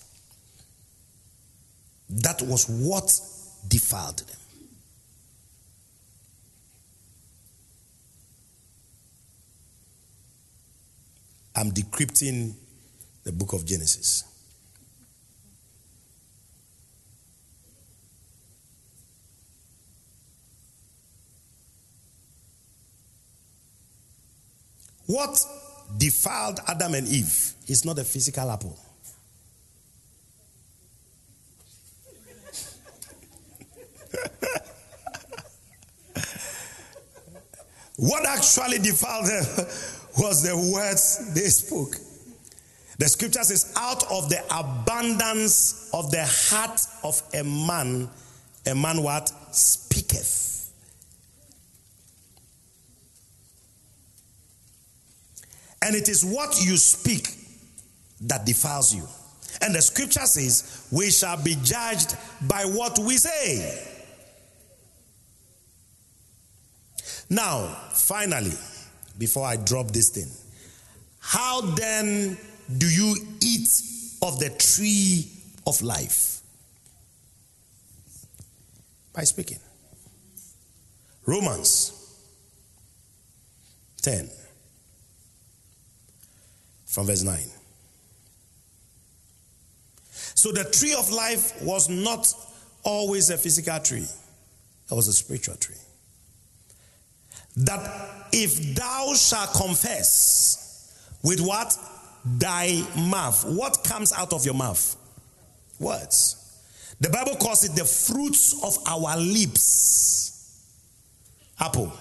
That was what defiled them. I'm decrypting the book of Genesis. What defiled Adam and Eve is not a physical apple. What actually defiled them was the words they spoke. The scripture says, out of the abundance of the heart of a man, a man what? Speaketh. And it is what you speak that defiles you. And the scripture says, we shall be judged by what we say. Now, finally, before I drop this thing, how then do you eat of the tree of life? By speaking. Romans ten. From verse nine. So the tree of life was not always a physical tree. It was a spiritual tree. That if thou shalt confess with what? Thy mouth. What comes out of your mouth? Words. The Bible calls it the fruits of our lips. Apple.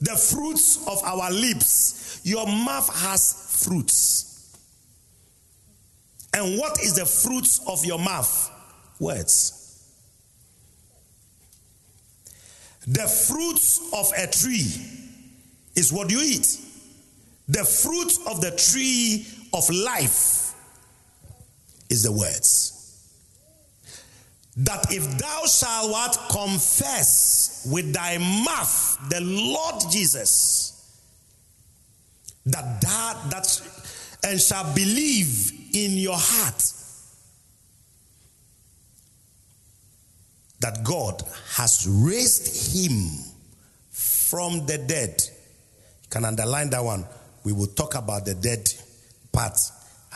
The fruits of our lips. Your mouth has fruits. And what is the fruits of your mouth? Words. The fruits of a tree is what you eat. The fruits of the tree of life is the words. That if thou shalt what? Confess with thy mouth the Lord Jesus, that that, that and shall believe in your heart that God has raised him from the dead. You can underline that one. We will talk about the dead part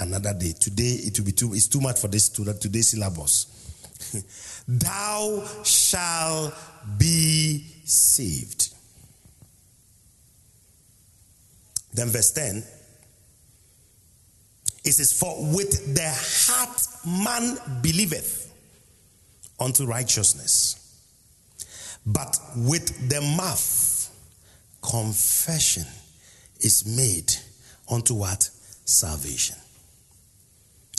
another day. Today, it will be too, it's too much for this today's syllabus. Thou shalt be saved. Then verse ten. It says, for with the heart man believeth unto righteousness, but with the mouth confession is made unto what? Salvation.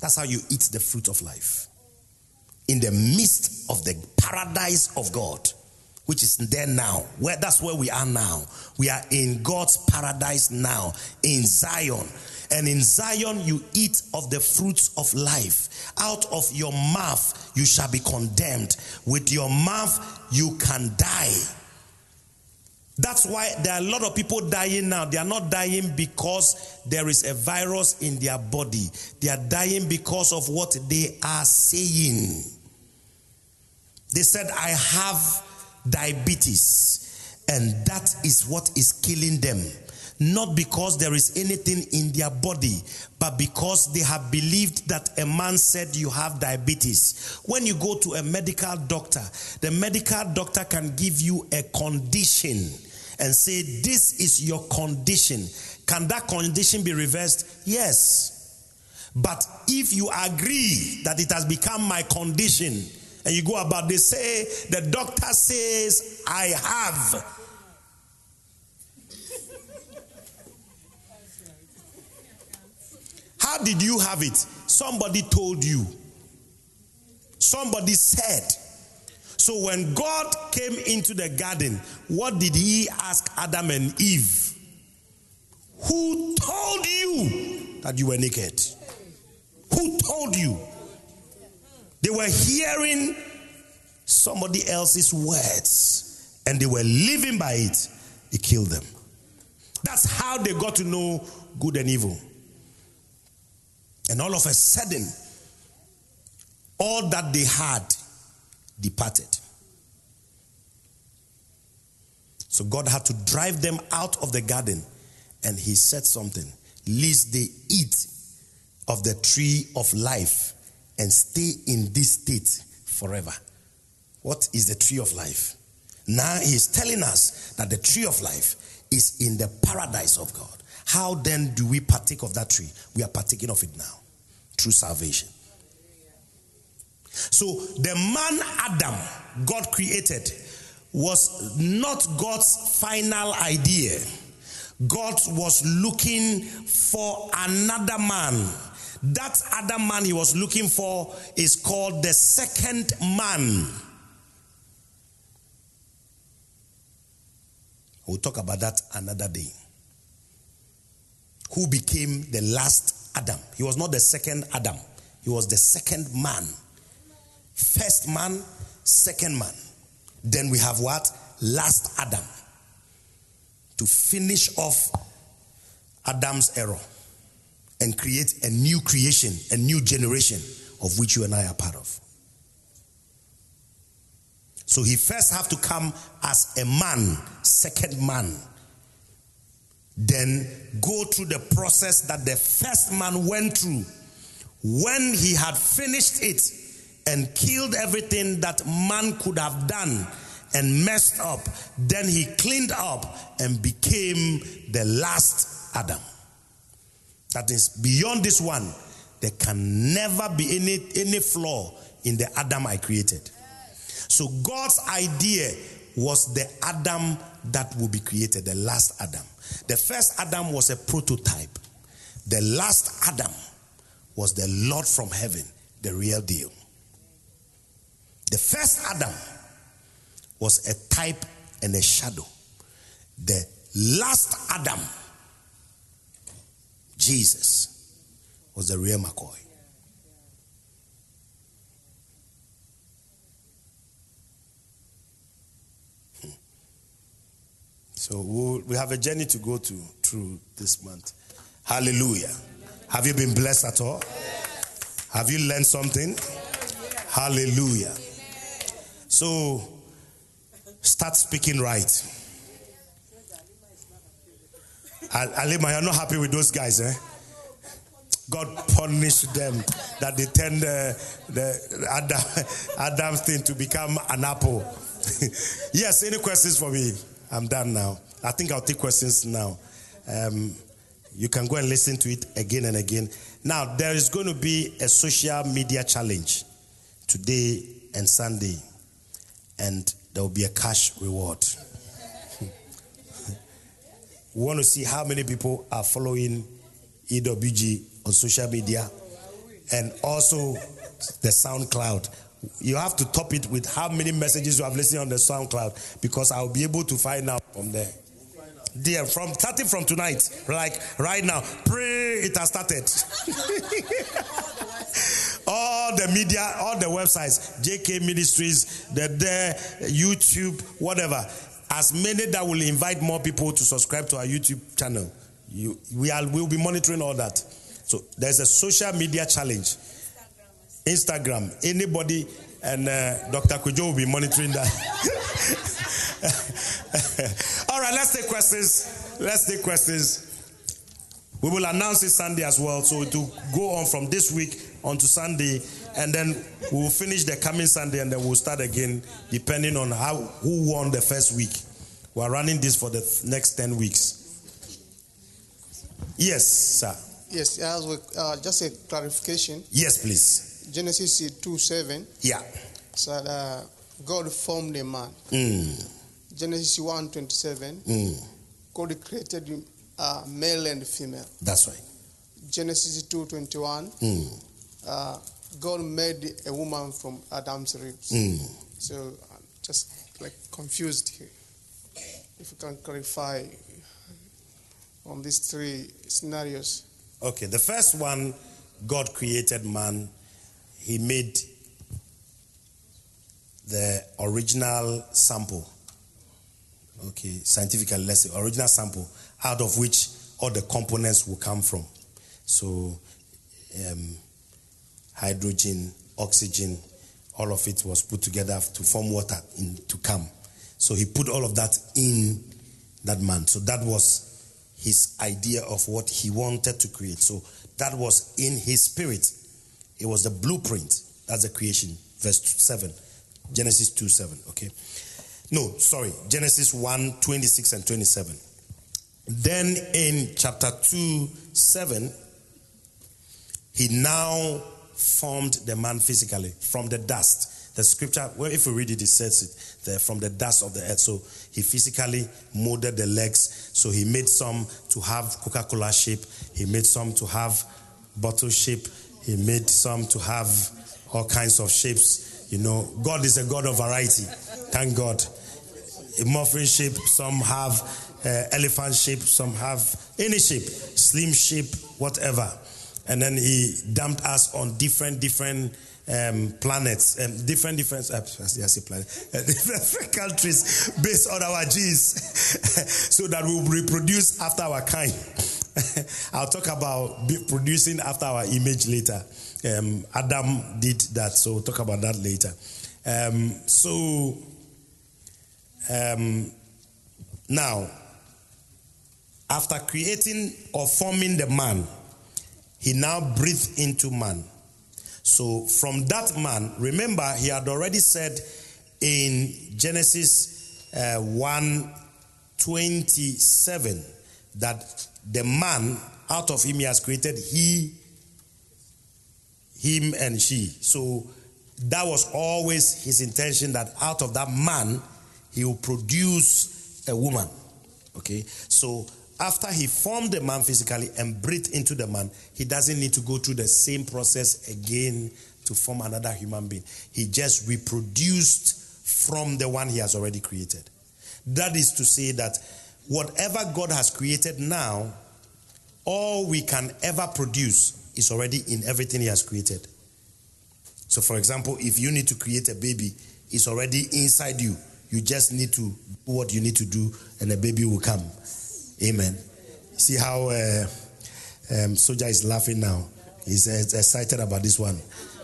That's how you eat the fruit of life. In the midst of the paradise of God, which is there now. Where that's where we are now. We are in God's paradise now, in Zion. And in Zion, you eat of the fruits of life. Out of your mouth, you shall be condemned. With your mouth, you can die. That's why there are a lot of people dying now. They are not dying because there is a virus in their body. They are dying because of what they are saying. They said, I have diabetes. And that is what is killing them. Not because there is anything in their body, but because they have believed that a man said you have diabetes. When you go to a medical doctor, the medical doctor can give you a condition and say, this is your condition. Can that condition be reversed? Yes. But if you agree that it has become my condition, and you go about, they say, the doctor says, I have. How did you have it? Somebody told you. Somebody said. So when God came into the garden, what did he ask Adam and Eve? Who told you that you were naked? Who told you? They were hearing somebody else's words and they were living by it. It killed them. That's how they got to know good and evil. And all of a sudden, all that they had departed. So God had to drive them out of the garden. And he said something. Lest they eat of the tree of life and stay in this state forever. What is the tree of life? Now he's telling us that the tree of life is in the paradise of God. How then do we partake of that tree? We are partaking of it now through salvation. So the man Adam, God created, was not God's final idea. God was looking for another man. That other man he was looking for is called the second man. We'll talk about that another day. Who became the last Adam. He was not the second Adam. He was the second man. First man, second man. Then we have what? Last Adam. To finish off Adam's error and create a new creation, a new generation of which you and I are part of. So he first have to come as a man, second man. Then go through the process that the first man went through. When he had finished it and killed everything that man could have done and messed up, then he cleaned up and became the last Adam. That is, beyond this one, there can never be any, any flaw in the Adam I created. So God's idea was the Adam that will be created, the last Adam. The first Adam was a prototype. The last Adam was the Lord from heaven, the real deal. The first Adam was a type and a shadow. The last Adam, Jesus, was the real McCoy. So we'll, we have a journey to go to through this month. Hallelujah. Have you been blessed at all? Yes. Have you learned something? Yes. Hallelujah. Yes. So start speaking right. Alima, you're not happy with those guys, eh? God punished them that they turned uh, the Adam, Adam's thing to become an apple. Yes, any questions for me? I'm done now. I think I'll take questions now. Um, you can go and listen to it again and again. Now, there is going to be a social media challenge today and Sunday, and there will be a cash reward. We want to see how many people are following E W G on social media, and also the SoundCloud. You have to top it with how many messages you have listened on the SoundCloud, because I'll be able to find out from there. Dear, from starting from tonight, like right now, pray it has started. All the media, all the websites, J K Ministries, the, the YouTube, whatever. As many that will invite more people to subscribe to our YouTube channel. You, we are, we'll be monitoring all that. So there's a social media challenge. Instagram. Anybody, and uh, Doctor Kujo will be monitoring that. All right, let's take questions. Let's take questions. We will announce it Sunday as well. So it will go on from this week onto Sunday. And then we'll finish the coming Sunday, and then we'll start again depending on how who won the first week. We're running this for the next ten weeks. Yes, sir. Yes, as we, uh, just a clarification. Yes, please. Genesis two seven. Yeah. Said uh, God formed a man. Mm. Genesis one twenty-seven. Mm. God created uh, male and female. That's right. Genesis two twenty-one. Mm. Uh, God made a woman from Adam's ribs. Mm. So I'm just like confused here. If you can clarify on these three scenarios. Okay, the first one, God created man. He made the original sample. Okay, scientifically, let's say original sample, out of which all the components will come from. So, um, hydrogen, oxygen, all of it was put together to form water in, to come. So he put all of that in that man. So that was his idea of what he wanted to create. So that was in his spirit. It was the blueprint. That's the creation. Verse seven. Genesis two seven. Okay. No, sorry. Genesis one twenty-six and twenty-seven. Then in chapter two seven, he now formed the man physically from the dust. The scripture, well, if we read it, it says it there, from the dust of the earth. So he physically molded the legs. So he made some to have Coca-Cola shape. He made some to have bottle shape. He made some to have all kinds of shapes. You know, God is a God of variety. Thank God. A muffin shape, some have uh, elephant shape, some have any shape, slim shape, whatever. And then he dumped us on different, different um, planets, um, different, different, uh, planets, uh, different countries based on our genes, so that we'll reproduce after our kind. I'll talk about producing after our image later. Um, Adam did that, so we'll talk about that later. Um, so, um, now, after creating or forming the man, he now breathed into man. So from that man, remember he had already said in Genesis uh, one twenty-seven that the man, out of him he has created he, him and she. So that was always his intention, that out of that man, he will produce a woman. Okay, so after he formed the man physically and breathed into the man, he doesn't need to go through the same process again to form another human being. He just reproduced from the one he has already created. That is to say that whatever God has created now, all we can ever produce is already in everything he has created. So, for example, if you need to create a baby, it's already inside you. You just need to do what you need to do and a baby will come. Amen. See how uh, um, Soja is laughing now. He's uh, excited about this one.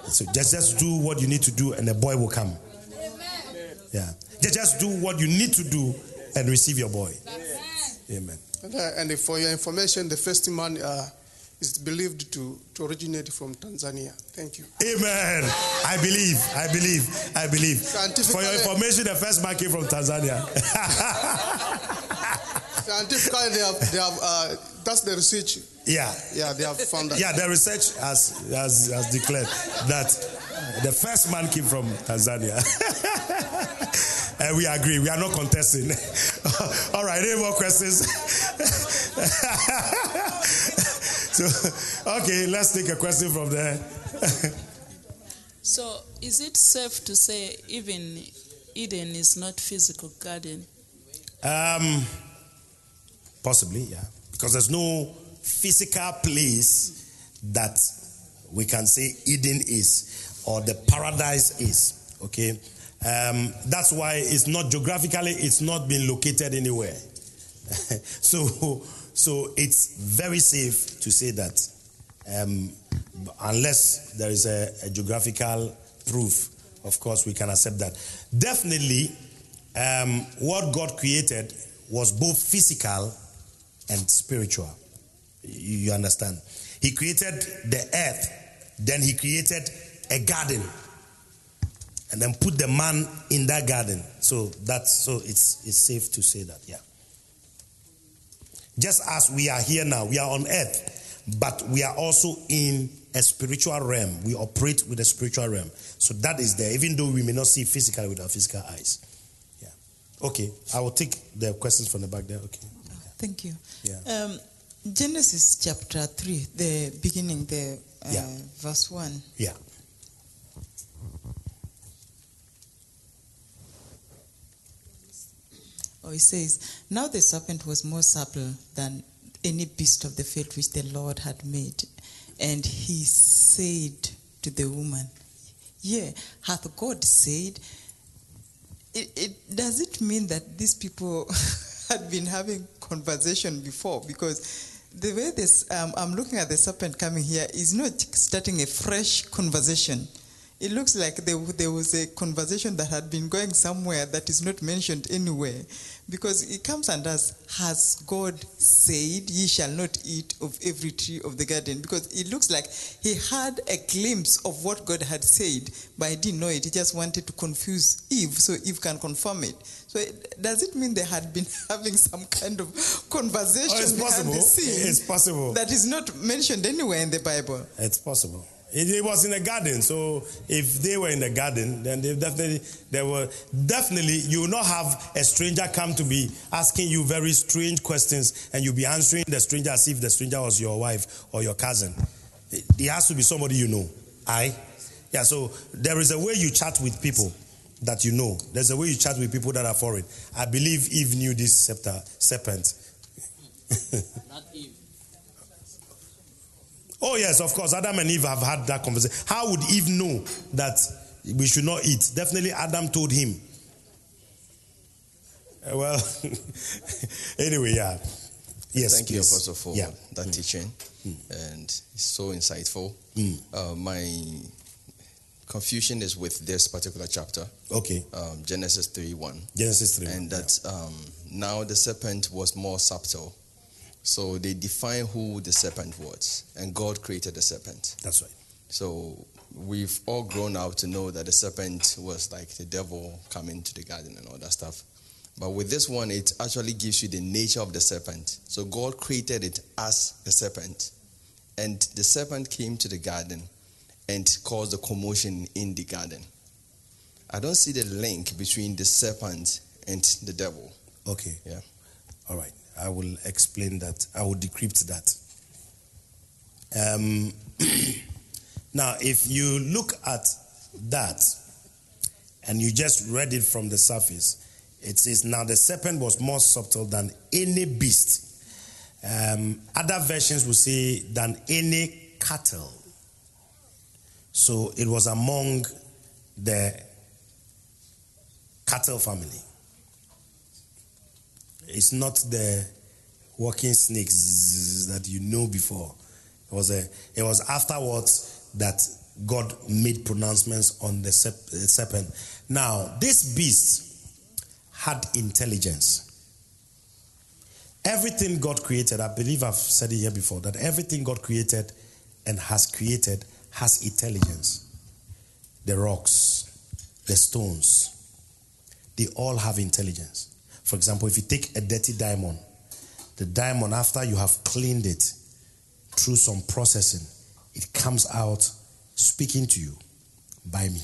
So just, just do what you need to do and the boy will come. Amen. Yeah. Just do what you need to do and receive your boy. Amen. And, uh, and for your information, the first man uh, is believed to, to originate from Tanzania. Thank you. Amen. I believe. I believe. I believe. For your information, the first man came from Tanzania. Scientifically, they have, they have uh, that's the research. Yeah. Yeah, they have found that. Yeah, the research has, has, has declared that the first man came from Tanzania. And we agree. We are not contesting. All right. Any more questions? So, okay, let's take a question from there. So, is it safe to say even Eden is not physical garden? Um, possibly, yeah. Because there's no physical place that we can say Eden is or the paradise is. Okay. Um, that's why it's not geographically, it's not been located anywhere. so, so it's very safe to say that, um, unless there is a, a geographical proof, of course, we can accept that. Definitely, um, what God created was both physical and spiritual. You, you understand? He created the earth, then he created a garden. And then put the man in that garden. So that's so it's it's safe to say that, yeah. Just as we are here now, we are on earth, but we are also in a spiritual realm. We operate with a spiritual realm. So that is there, even though we may not see physically with our physical eyes. Yeah. Okay. I will take the questions from the back there. Okay. Yeah. Thank you. Yeah. Um, Genesis chapter three, the beginning, the uh, yeah. verse one. Yeah. Oh, it says, now the serpent was more subtle than any beast of the field which the Lord had made. And he said to the woman, yeah, hath God said, it, it, does it mean that these people had been having conversation before? Because the way this, um, I'm looking at the serpent coming here is not starting a fresh conversation. It looks like there, there was a conversation that had been going somewhere that is not mentioned anywhere. Because it comes and asks, has God said, ye shall not eat of every tree of the garden? Because it looks like he had a glimpse of what God had said, but he didn't know it. He just wanted to confuse Eve so Eve can confirm it. So it, does it mean they had been having some kind of conversation oh, it's possible. behind the scenes? It's possible. That is not mentioned anywhere in the Bible. It's possible. It was in the garden, so if they were in the garden, then they definitely they were definitely you will not have a stranger come to be asking you very strange questions, and you'll be answering the stranger as if the stranger was your wife or your cousin. There has to be somebody you know. Aye? Yeah. So there is a way you chat with people that you know. There's a way you chat with people that are foreign. I believe Eve knew this scepter, serpent. Not Eve. Oh, yes, of course. Adam and Eve have had that conversation. How would Eve know that we should not eat? Definitely Adam told him. Uh, well, anyway, yeah. Yes, Thank please. you, Apostle, for yeah. that mm. teaching. Mm. And it's so insightful. Mm. Uh, my confusion is with this particular chapter. Okay. Um, Genesis three one. Genesis three one. And that yeah. um, now the serpent was more subtle. So they define who the serpent was, and God created the serpent. That's right. So we've all grown out to know that the serpent was like the devil coming to the garden and all that stuff. But with this one, it actually gives you the nature of the serpent. So God created it as the serpent. And the serpent came to the garden and caused a commotion in the garden. I don't see the link between the serpent and the devil. Okay. Yeah. All right. I will explain that. I will decrypt that. Um, now, if you look at that and you just read it from the surface, it says, now the serpent was more subtle than any beast. Um, other versions will say, than any cattle. So it was among the cattle family. It's not the walking snakes that you know before. It was a, it was afterwards that God made pronouncements on the serpent Now, this beast had intelligence. Everything God created, I believe I've said it here before, that everything God created and has created has intelligence. The rocks, the stones, they all have intelligence. For example, if you take a dirty diamond, the diamond, after you have cleaned it through some processing, it comes out speaking to you. Buy me,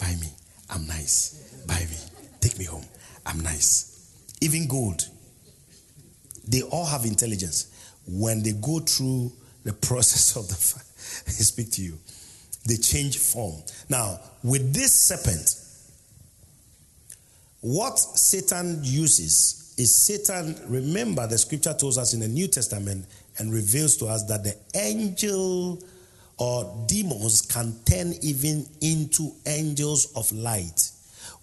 buy me, I'm nice. Buy me, take me home, I'm nice. Even gold, they all have intelligence. When they go through the process of the fire, they speak to you. They change form. Now, with this serpent, what Satan uses is Satan, remember the scripture tells us in the New Testament and reveals to us that the angel or demons can turn even into angels of light,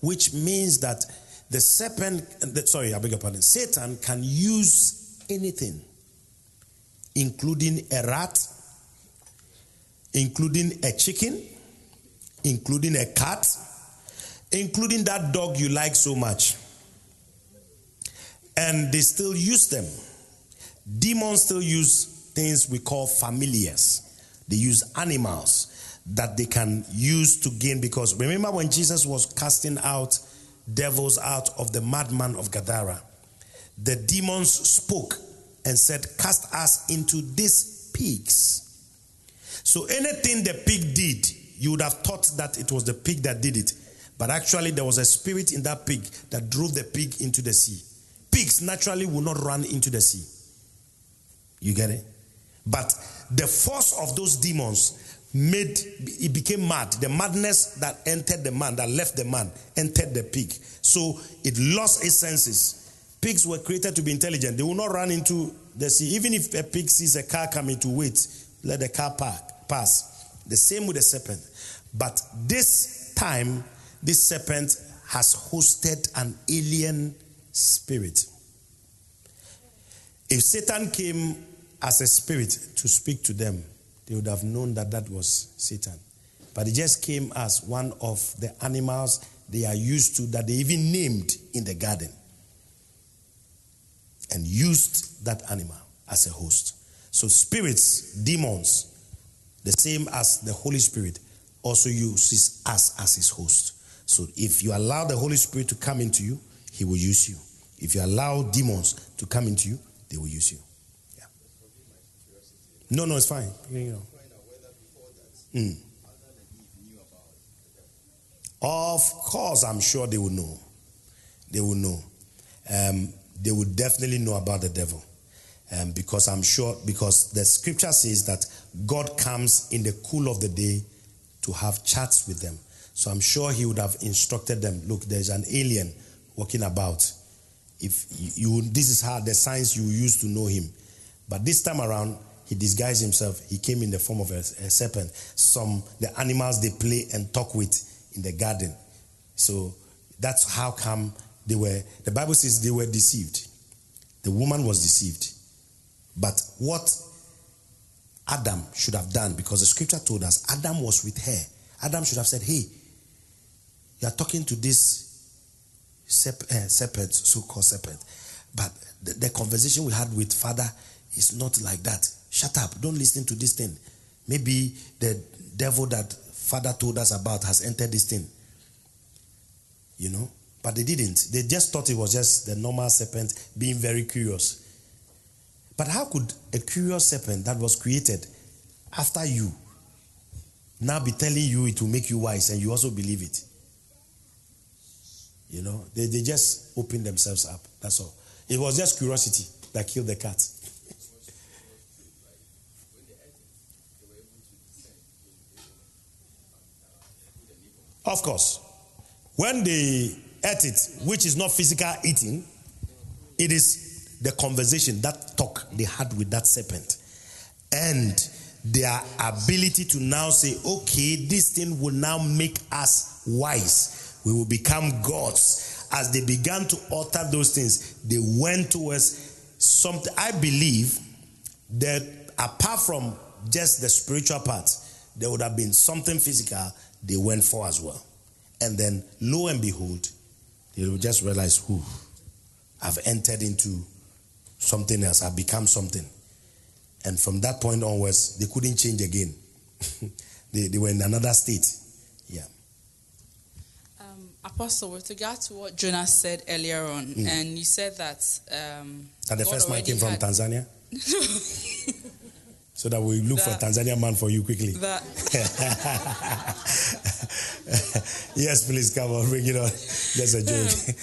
which means that the serpent, sorry, I beg your pardon, Satan can use anything, including a rat, including a chicken, including a cat, including that dog you like so much. And they still use them. Demons still use things we call familiars. They use animals that they can use to gain, because remember when Jesus was casting out devils out of the madman of Gadara, the demons spoke and said, cast us into these pigs. So anything the pig did, you would have thought that it was the pig that did it. But actually there was a spirit in that pig that drove the pig into the sea. Pigs naturally will not run into the sea. You get it? But the force of those demons made, it became mad. The madness that entered the man, that left the man, entered the pig. So it lost its senses. Pigs were created to be intelligent. They will not run into the sea. Even if a pig sees a car coming, to wait, let the car park, pass. The same with the serpent. But this time, this serpent has hosted an alien spirit. If Satan came as a spirit to speak to them, they would have known that that was Satan. But it just came as one of the animals they are used to, that they even named in the garden, and used that animal as a host. So spirits, demons, the same as the Holy Spirit, also uses us as his host. So if you allow the Holy Spirit to come into you, he will use you. If you allow demons to come into you, they will use you. Yeah. No, no, it's fine. Mm. Of course, I'm sure they will know. They will know. Um, they will definitely know about the devil. Um, because I'm sure, because the scripture says that God comes in the cool of the day to have chats with them. So I'm sure he would have instructed them, look, there's an alien walking about. If you, you this is how the signs you use to know him. But this time around, he disguised himself. He came in the form of a, a serpent. Some, the animals they play and talk with in the garden. So that's how come they were, the Bible says they were deceived. The woman was deceived. But what Adam should have done, because the scripture told us Adam was with her. Adam should have said, hey, you are talking to this serpent, so-called serpent. But the, the conversation we had with Father is not like that. Shut up. Don't listen to this thing. Maybe the devil that Father told us about has entered this thing. You know? But they didn't. They just thought it was just the normal serpent being very curious. But how could a curious serpent that was created after you now be telling you it will make you wise and you also believe it? You know, they, they just open themselves up. That's all. It was just curiosity that killed the cat. Of course. When they ate it, which is not physical eating, it is the conversation, that talk they had with that serpent, and their ability to now say, okay, this thing will now make us wise. We will become gods. As they began to utter those things, they went towards something. I believe that apart from just the spiritual part, there would have been something physical they went for as well. And then, lo and behold, they will just realize, who, I've entered into something else. I've become something. And from that point onwards, they couldn't change again. they, they were in another state. Yeah. Um, Apostle, with regard to what Jonah said earlier on, mm. and you said that... Um, that the God first man came from had... Tanzania? So that we look that, for a Tanzanian man for you quickly. That. Yes, please come on, bring it on. That's a joke.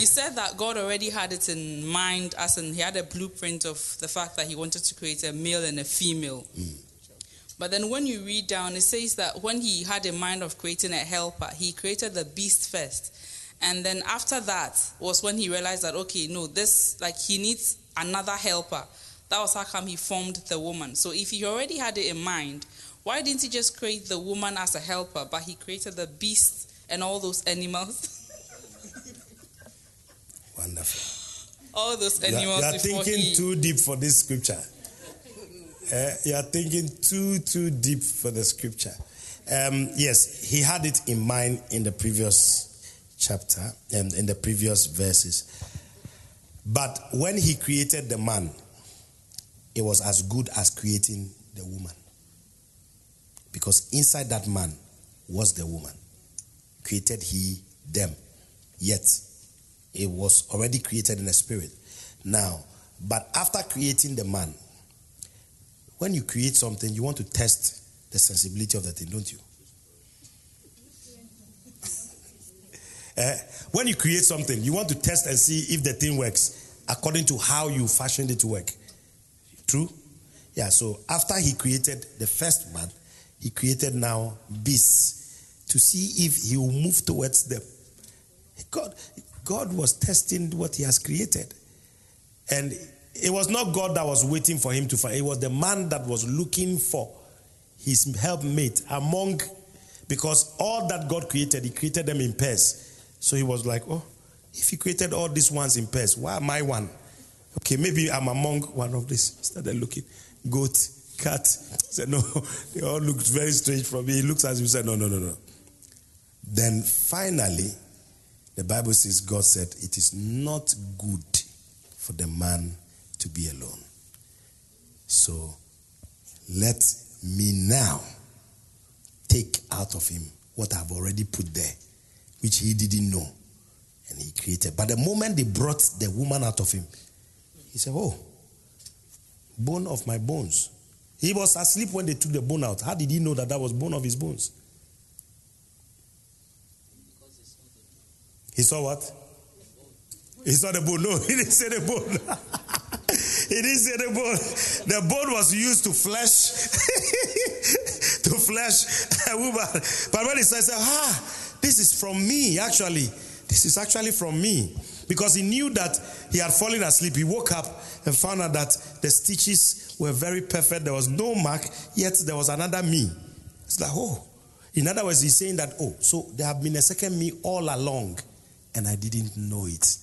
You said that God already had it in mind, as in he had a blueprint of the fact that he wanted to create a male and a female. Mm. But then when you read down, it says that when he had in mind of creating a helper, he created the beast first. And then after that was when he realized that, okay, no, this, like, he needs another helper. That was how come he formed the woman. So if he already had it in mind, why didn't he just create the woman as a helper, but he created the beast and all those animals? Wonderful. All those animals. You are, you are thinking he... too deep for this scripture. Uh, you are thinking too, too deep for the scripture. Um, yes, he had it in mind in the previous chapter and in the previous verses. But when he created the man, it was as good as creating the woman. Because inside that man was the woman. Created he them. Yet, it was already created in the spirit. Now, but after creating the man, when you create something, you want to test the sensibility of the thing, don't you? uh, when you create something, you want to test and see if the thing works according to how you fashioned it to work. True? Yeah, so after he created the first man, he created now beasts to see if he will move towards them. God, God was testing what he has created. And it was not God that was waiting for him to find. It was the man that was looking for his helpmate among, because all that God created, he created them in pairs. So he was like, oh, if he created all these ones in pairs, why am I one? Okay, maybe I'm among one of these. Started looking. Goat, cat. Said, no, they all looked very strange for me. He looks as if he said, no, no, no, no. Then finally, the Bible says God said, it is not good for the man to be alone. So let me now take out of him what I've already put there, which he didn't know, and he created. But the moment they brought the woman out of him, he said, oh, bone of my bones. He was asleep when they took the bone out. How did he know that that was bone of his bones? He saw what? He saw the bone. No, he didn't say the bone. He didn't say the bone. The bone was used to flesh, to flesh a woman. But when he said, ah, this is from me, actually. This is actually from me. Because he knew that he had fallen asleep. He woke up and found out that the stitches were very perfect. There was no mark, yet there was another me. It's like, oh. In other words, he's saying that, oh, so there have been a second me all along, and I didn't know it.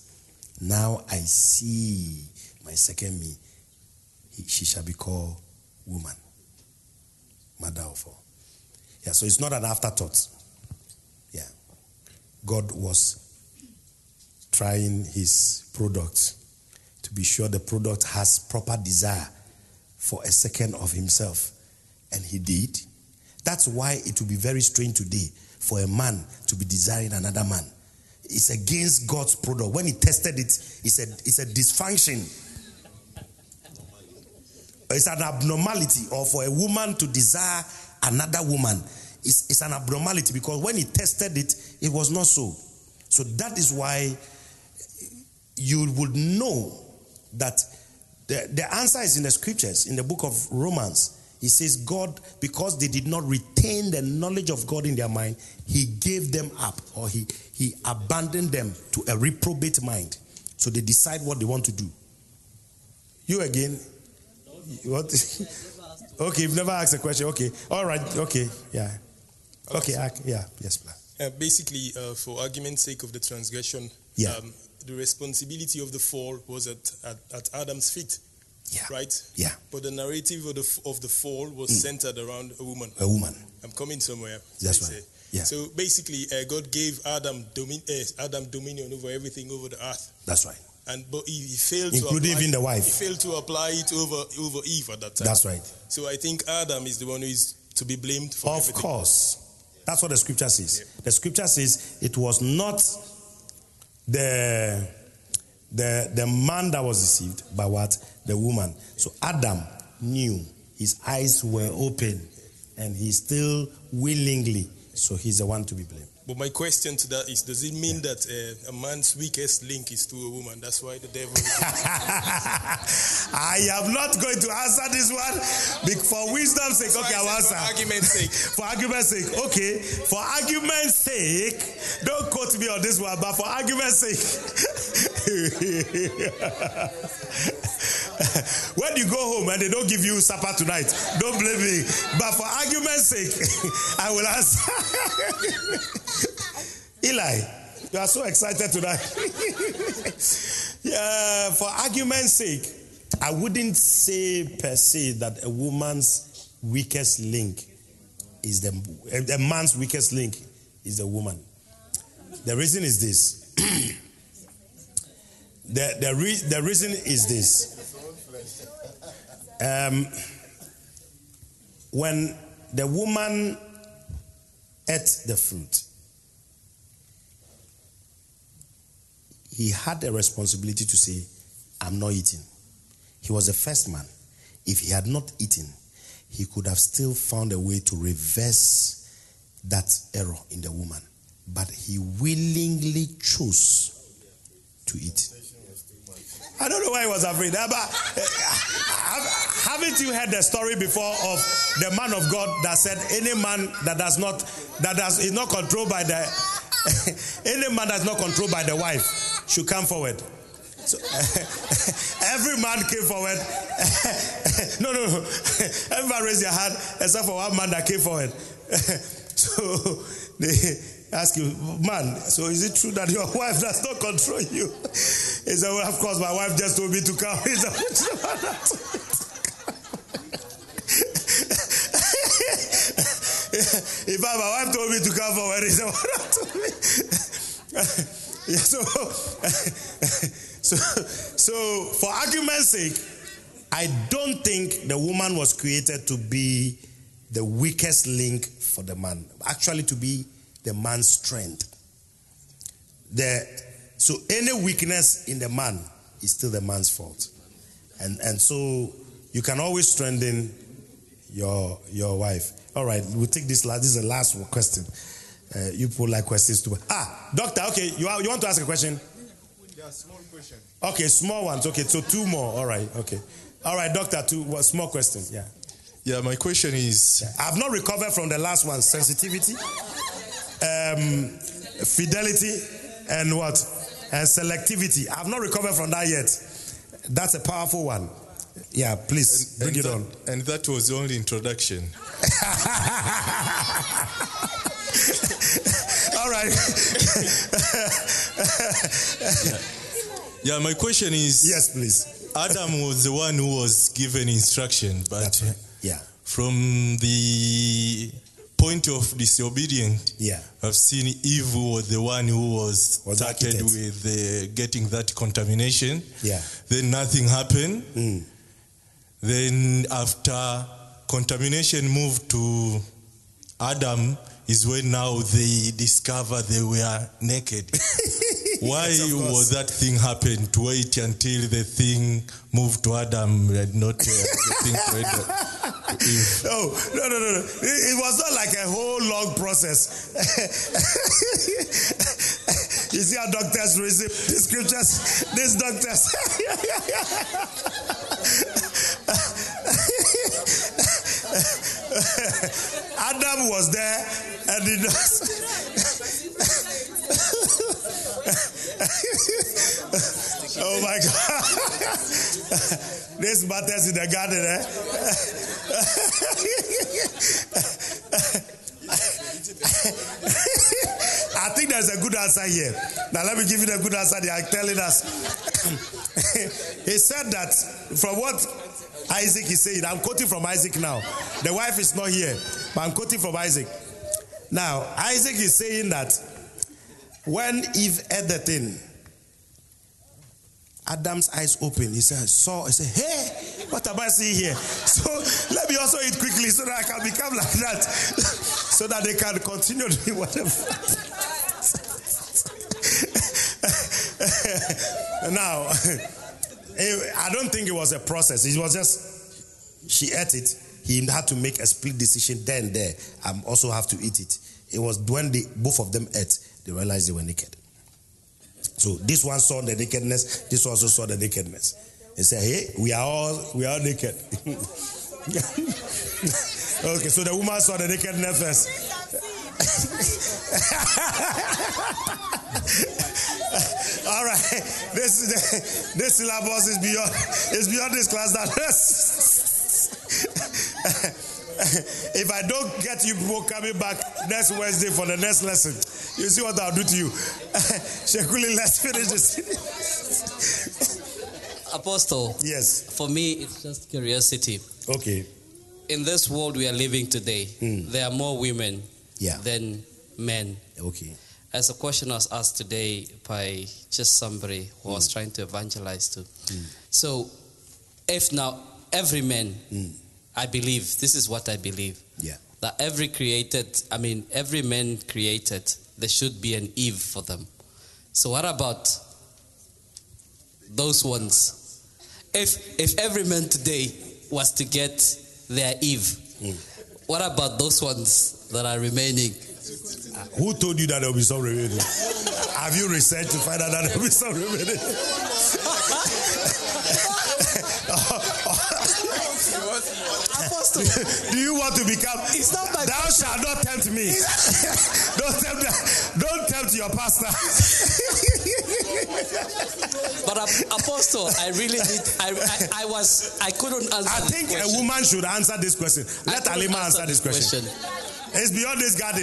Now I see my second me. He, she shall be called woman. Mother of all. Yeah, so it's not an afterthought. Yeah. God was trying his product to be sure the product has proper desire for a second of himself. And he did. That's why it will be very strange today for a man to be desiring another man. It's against God's product. When he tested it, he said it's a dysfunction. It's an abnormality. Or for a woman to desire another woman, it's, it's an abnormality, because when he tested it, it was not so. So that is why you would know that the, the answer is in the scriptures, in the book of Romans. He says God, because they did not retain the knowledge of God in their mind, he gave them up, or he, he abandoned them to a reprobate mind. So they decide what they want to do. You again? What? Okay, you've never asked a question. Okay. All right. Okay. Yeah. Okay. Yeah. Yes, please. Uh, basically, uh, for argument's sake of the transgression, yeah. um, the responsibility of the fall was at, at, at Adam's feet, yeah. right? Yeah. But the narrative of the, of the fall was mm. centered around a woman. A woman. I'm coming somewhere. That's right. Say. Yeah. So basically, uh, God gave Adam domin- uh, Adam dominion over everything over the earth. That's right. And but he, he failed, including to apply, even the wife. He failed to apply it over over Eve at that time. That's right. So I think Adam is the one who is to be blamed for. Of everything. course, that's what the scripture says. Yeah. The scripture says it was not the the the man that was deceived, but what? The woman. So Adam knew. His eyes were open, and he still willingly. So he's the one to be blamed. But my question to that is, does it mean yeah. that uh, a man's weakest link is to a woman? That's why the devil... I am not going to answer this one for wisdom's sake. Okay, I'll answer. For argument's sake. For argument's sake. Okay. For argument's sake, don't quote me on this one, but for argument's sake... When you go home and they don't give you supper tonight, don't blame me. But for argument's sake, I will answer. Eli, you are so excited tonight. Yeah, for argument's sake, I wouldn't say per se that a woman's weakest link is the a man's weakest link is the woman. The reason is this. the the re, the reason is this. Um, when the woman ate the fruit, he had a responsibility to say, I'm not eating. He was the first man. If he had not eaten, he could have still found a way to reverse that error in the woman. But he willingly chose to eat. I don't know why he was afraid. But haven't you heard the story before of the man of God that said, any man that does not, that does, is not controlled by the, any man that's not controlled by the wife should come forward. So, every man came forward. no, no, no. Everybody raised their hand except for one man that came forward. So they... Ask you, man, so is it true that your wife does not control you? He said, well, of course, my wife just told me to come. He said, in fact, my wife told me to come forward. He said, what happened to me? so, so, so, for argument's sake, I don't think the woman was created to be the weakest link for the man. Actually, to be the man's strength. The, so any weakness in the man is still the man's fault. And and so you can always strengthen your your wife. All right, we'll take this last. This is the last question. Uh, you people like questions too. Ah, doctor, okay, you, are, you want to ask a question? Yeah, small question. Okay, small ones. Okay, so two more. All right, okay. All right, doctor, two well, small questions. Yeah. Yeah, my question is... Yeah. I've not recovered from the last one. Sensitivity. Um, fidelity and what? And selectivity. I've not recovered from that yet. That's a powerful one. Yeah, please, bring it on. And that was the only introduction. All right. yeah. yeah, my question is... Yes, please. Adam was the one who was given instruction, but That's right. yeah. from the... point of disobedience, yeah. I've seen Eve was the one who was, was started with uh, getting that contamination. Yeah. Then nothing happened. Mm. Then after contamination moved to Adam is when now they discover they were naked. Why yes, was that thing happened? To wait until the thing moved to Adam and not uh, the thing to Adam. No, no, no, no. It was not like a whole long process. You see how doctors receive the scriptures? These doctors. Adam was there and he does. Oh my God. This matters in the garden, eh? I think there's a good answer here. Now let me give you the good answer they are telling us. He said that from what Isaac is saying, I'm quoting from Isaac now. The wife is not here, but I'm quoting from Isaac. Now, Isaac is saying that when Eve ate the thing, Adam's eyes opened. He said, saw, he said, hey, what am I seeing here? So let me also eat quickly so that I can become like that, so that they can continue doing whatever. Now, I don't think it was a process. It was just, she ate it. He had to make a split decision then and there. I also have to eat it. It was when they, both of them ate, they realized they were naked. So this one saw the nakedness. This also saw the nakedness. He said, hey, we are all, we are all naked. Okay, so the woman saw the nakedness first. All right. This, this syllabus is beyond, it's beyond this class. That if I don't get you people coming back next Wednesday for the next lesson, you see what I'll do to you. Shekuli, let's finish this. Apostle. Yes. For me, it's just curiosity. Okay. In this world we are living today, mm. there are more women yeah. than men. Okay. As a question was asked today by just somebody who mm. was trying to evangelize to. Mm. So, if now every man... Mm. I believe, this is what I believe, yeah. that every created, I mean, every man created, there should be an Eve for them. So what about those ones? If if every man today was to get their Eve, mm. what about those ones that are remaining? Uh, who told you that there will be some remaining? Have you researched to find out that there will be some remaining? Apostle. Do you want to become? It's not my Thou question. Shalt not tempt me. Don't tempt me. Don't tempt your pastor. But Apostle, I really did. I, I, I was. I couldn't answer. I think this question. A woman should answer this question. Let Alima answer, answer this question. question. It's beyond this garden.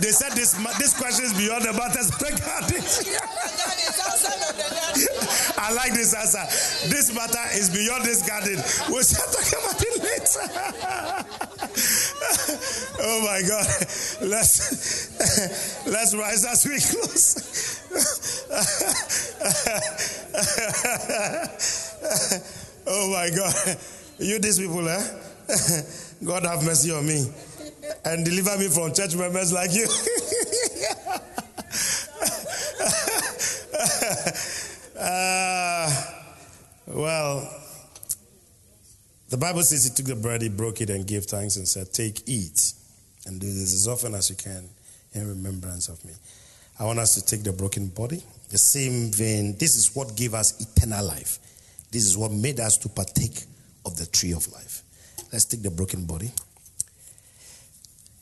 They said this this question is beyond the matters of the garden. I like this answer. This matter is beyond this garden. We'll start talking about it later. Oh my God. Let's let's rise as we close. Oh my God. You these people, eh? God have mercy on me. And deliver me from church members like you. uh, well, the Bible says he took the bread, he broke it, and gave thanks and said, take, eat, and do this as often as you can in remembrance of me. I want us to take the broken body, the same vein. This is what gave us eternal life. This is what made us to partake of the tree of life. Let's take the broken body.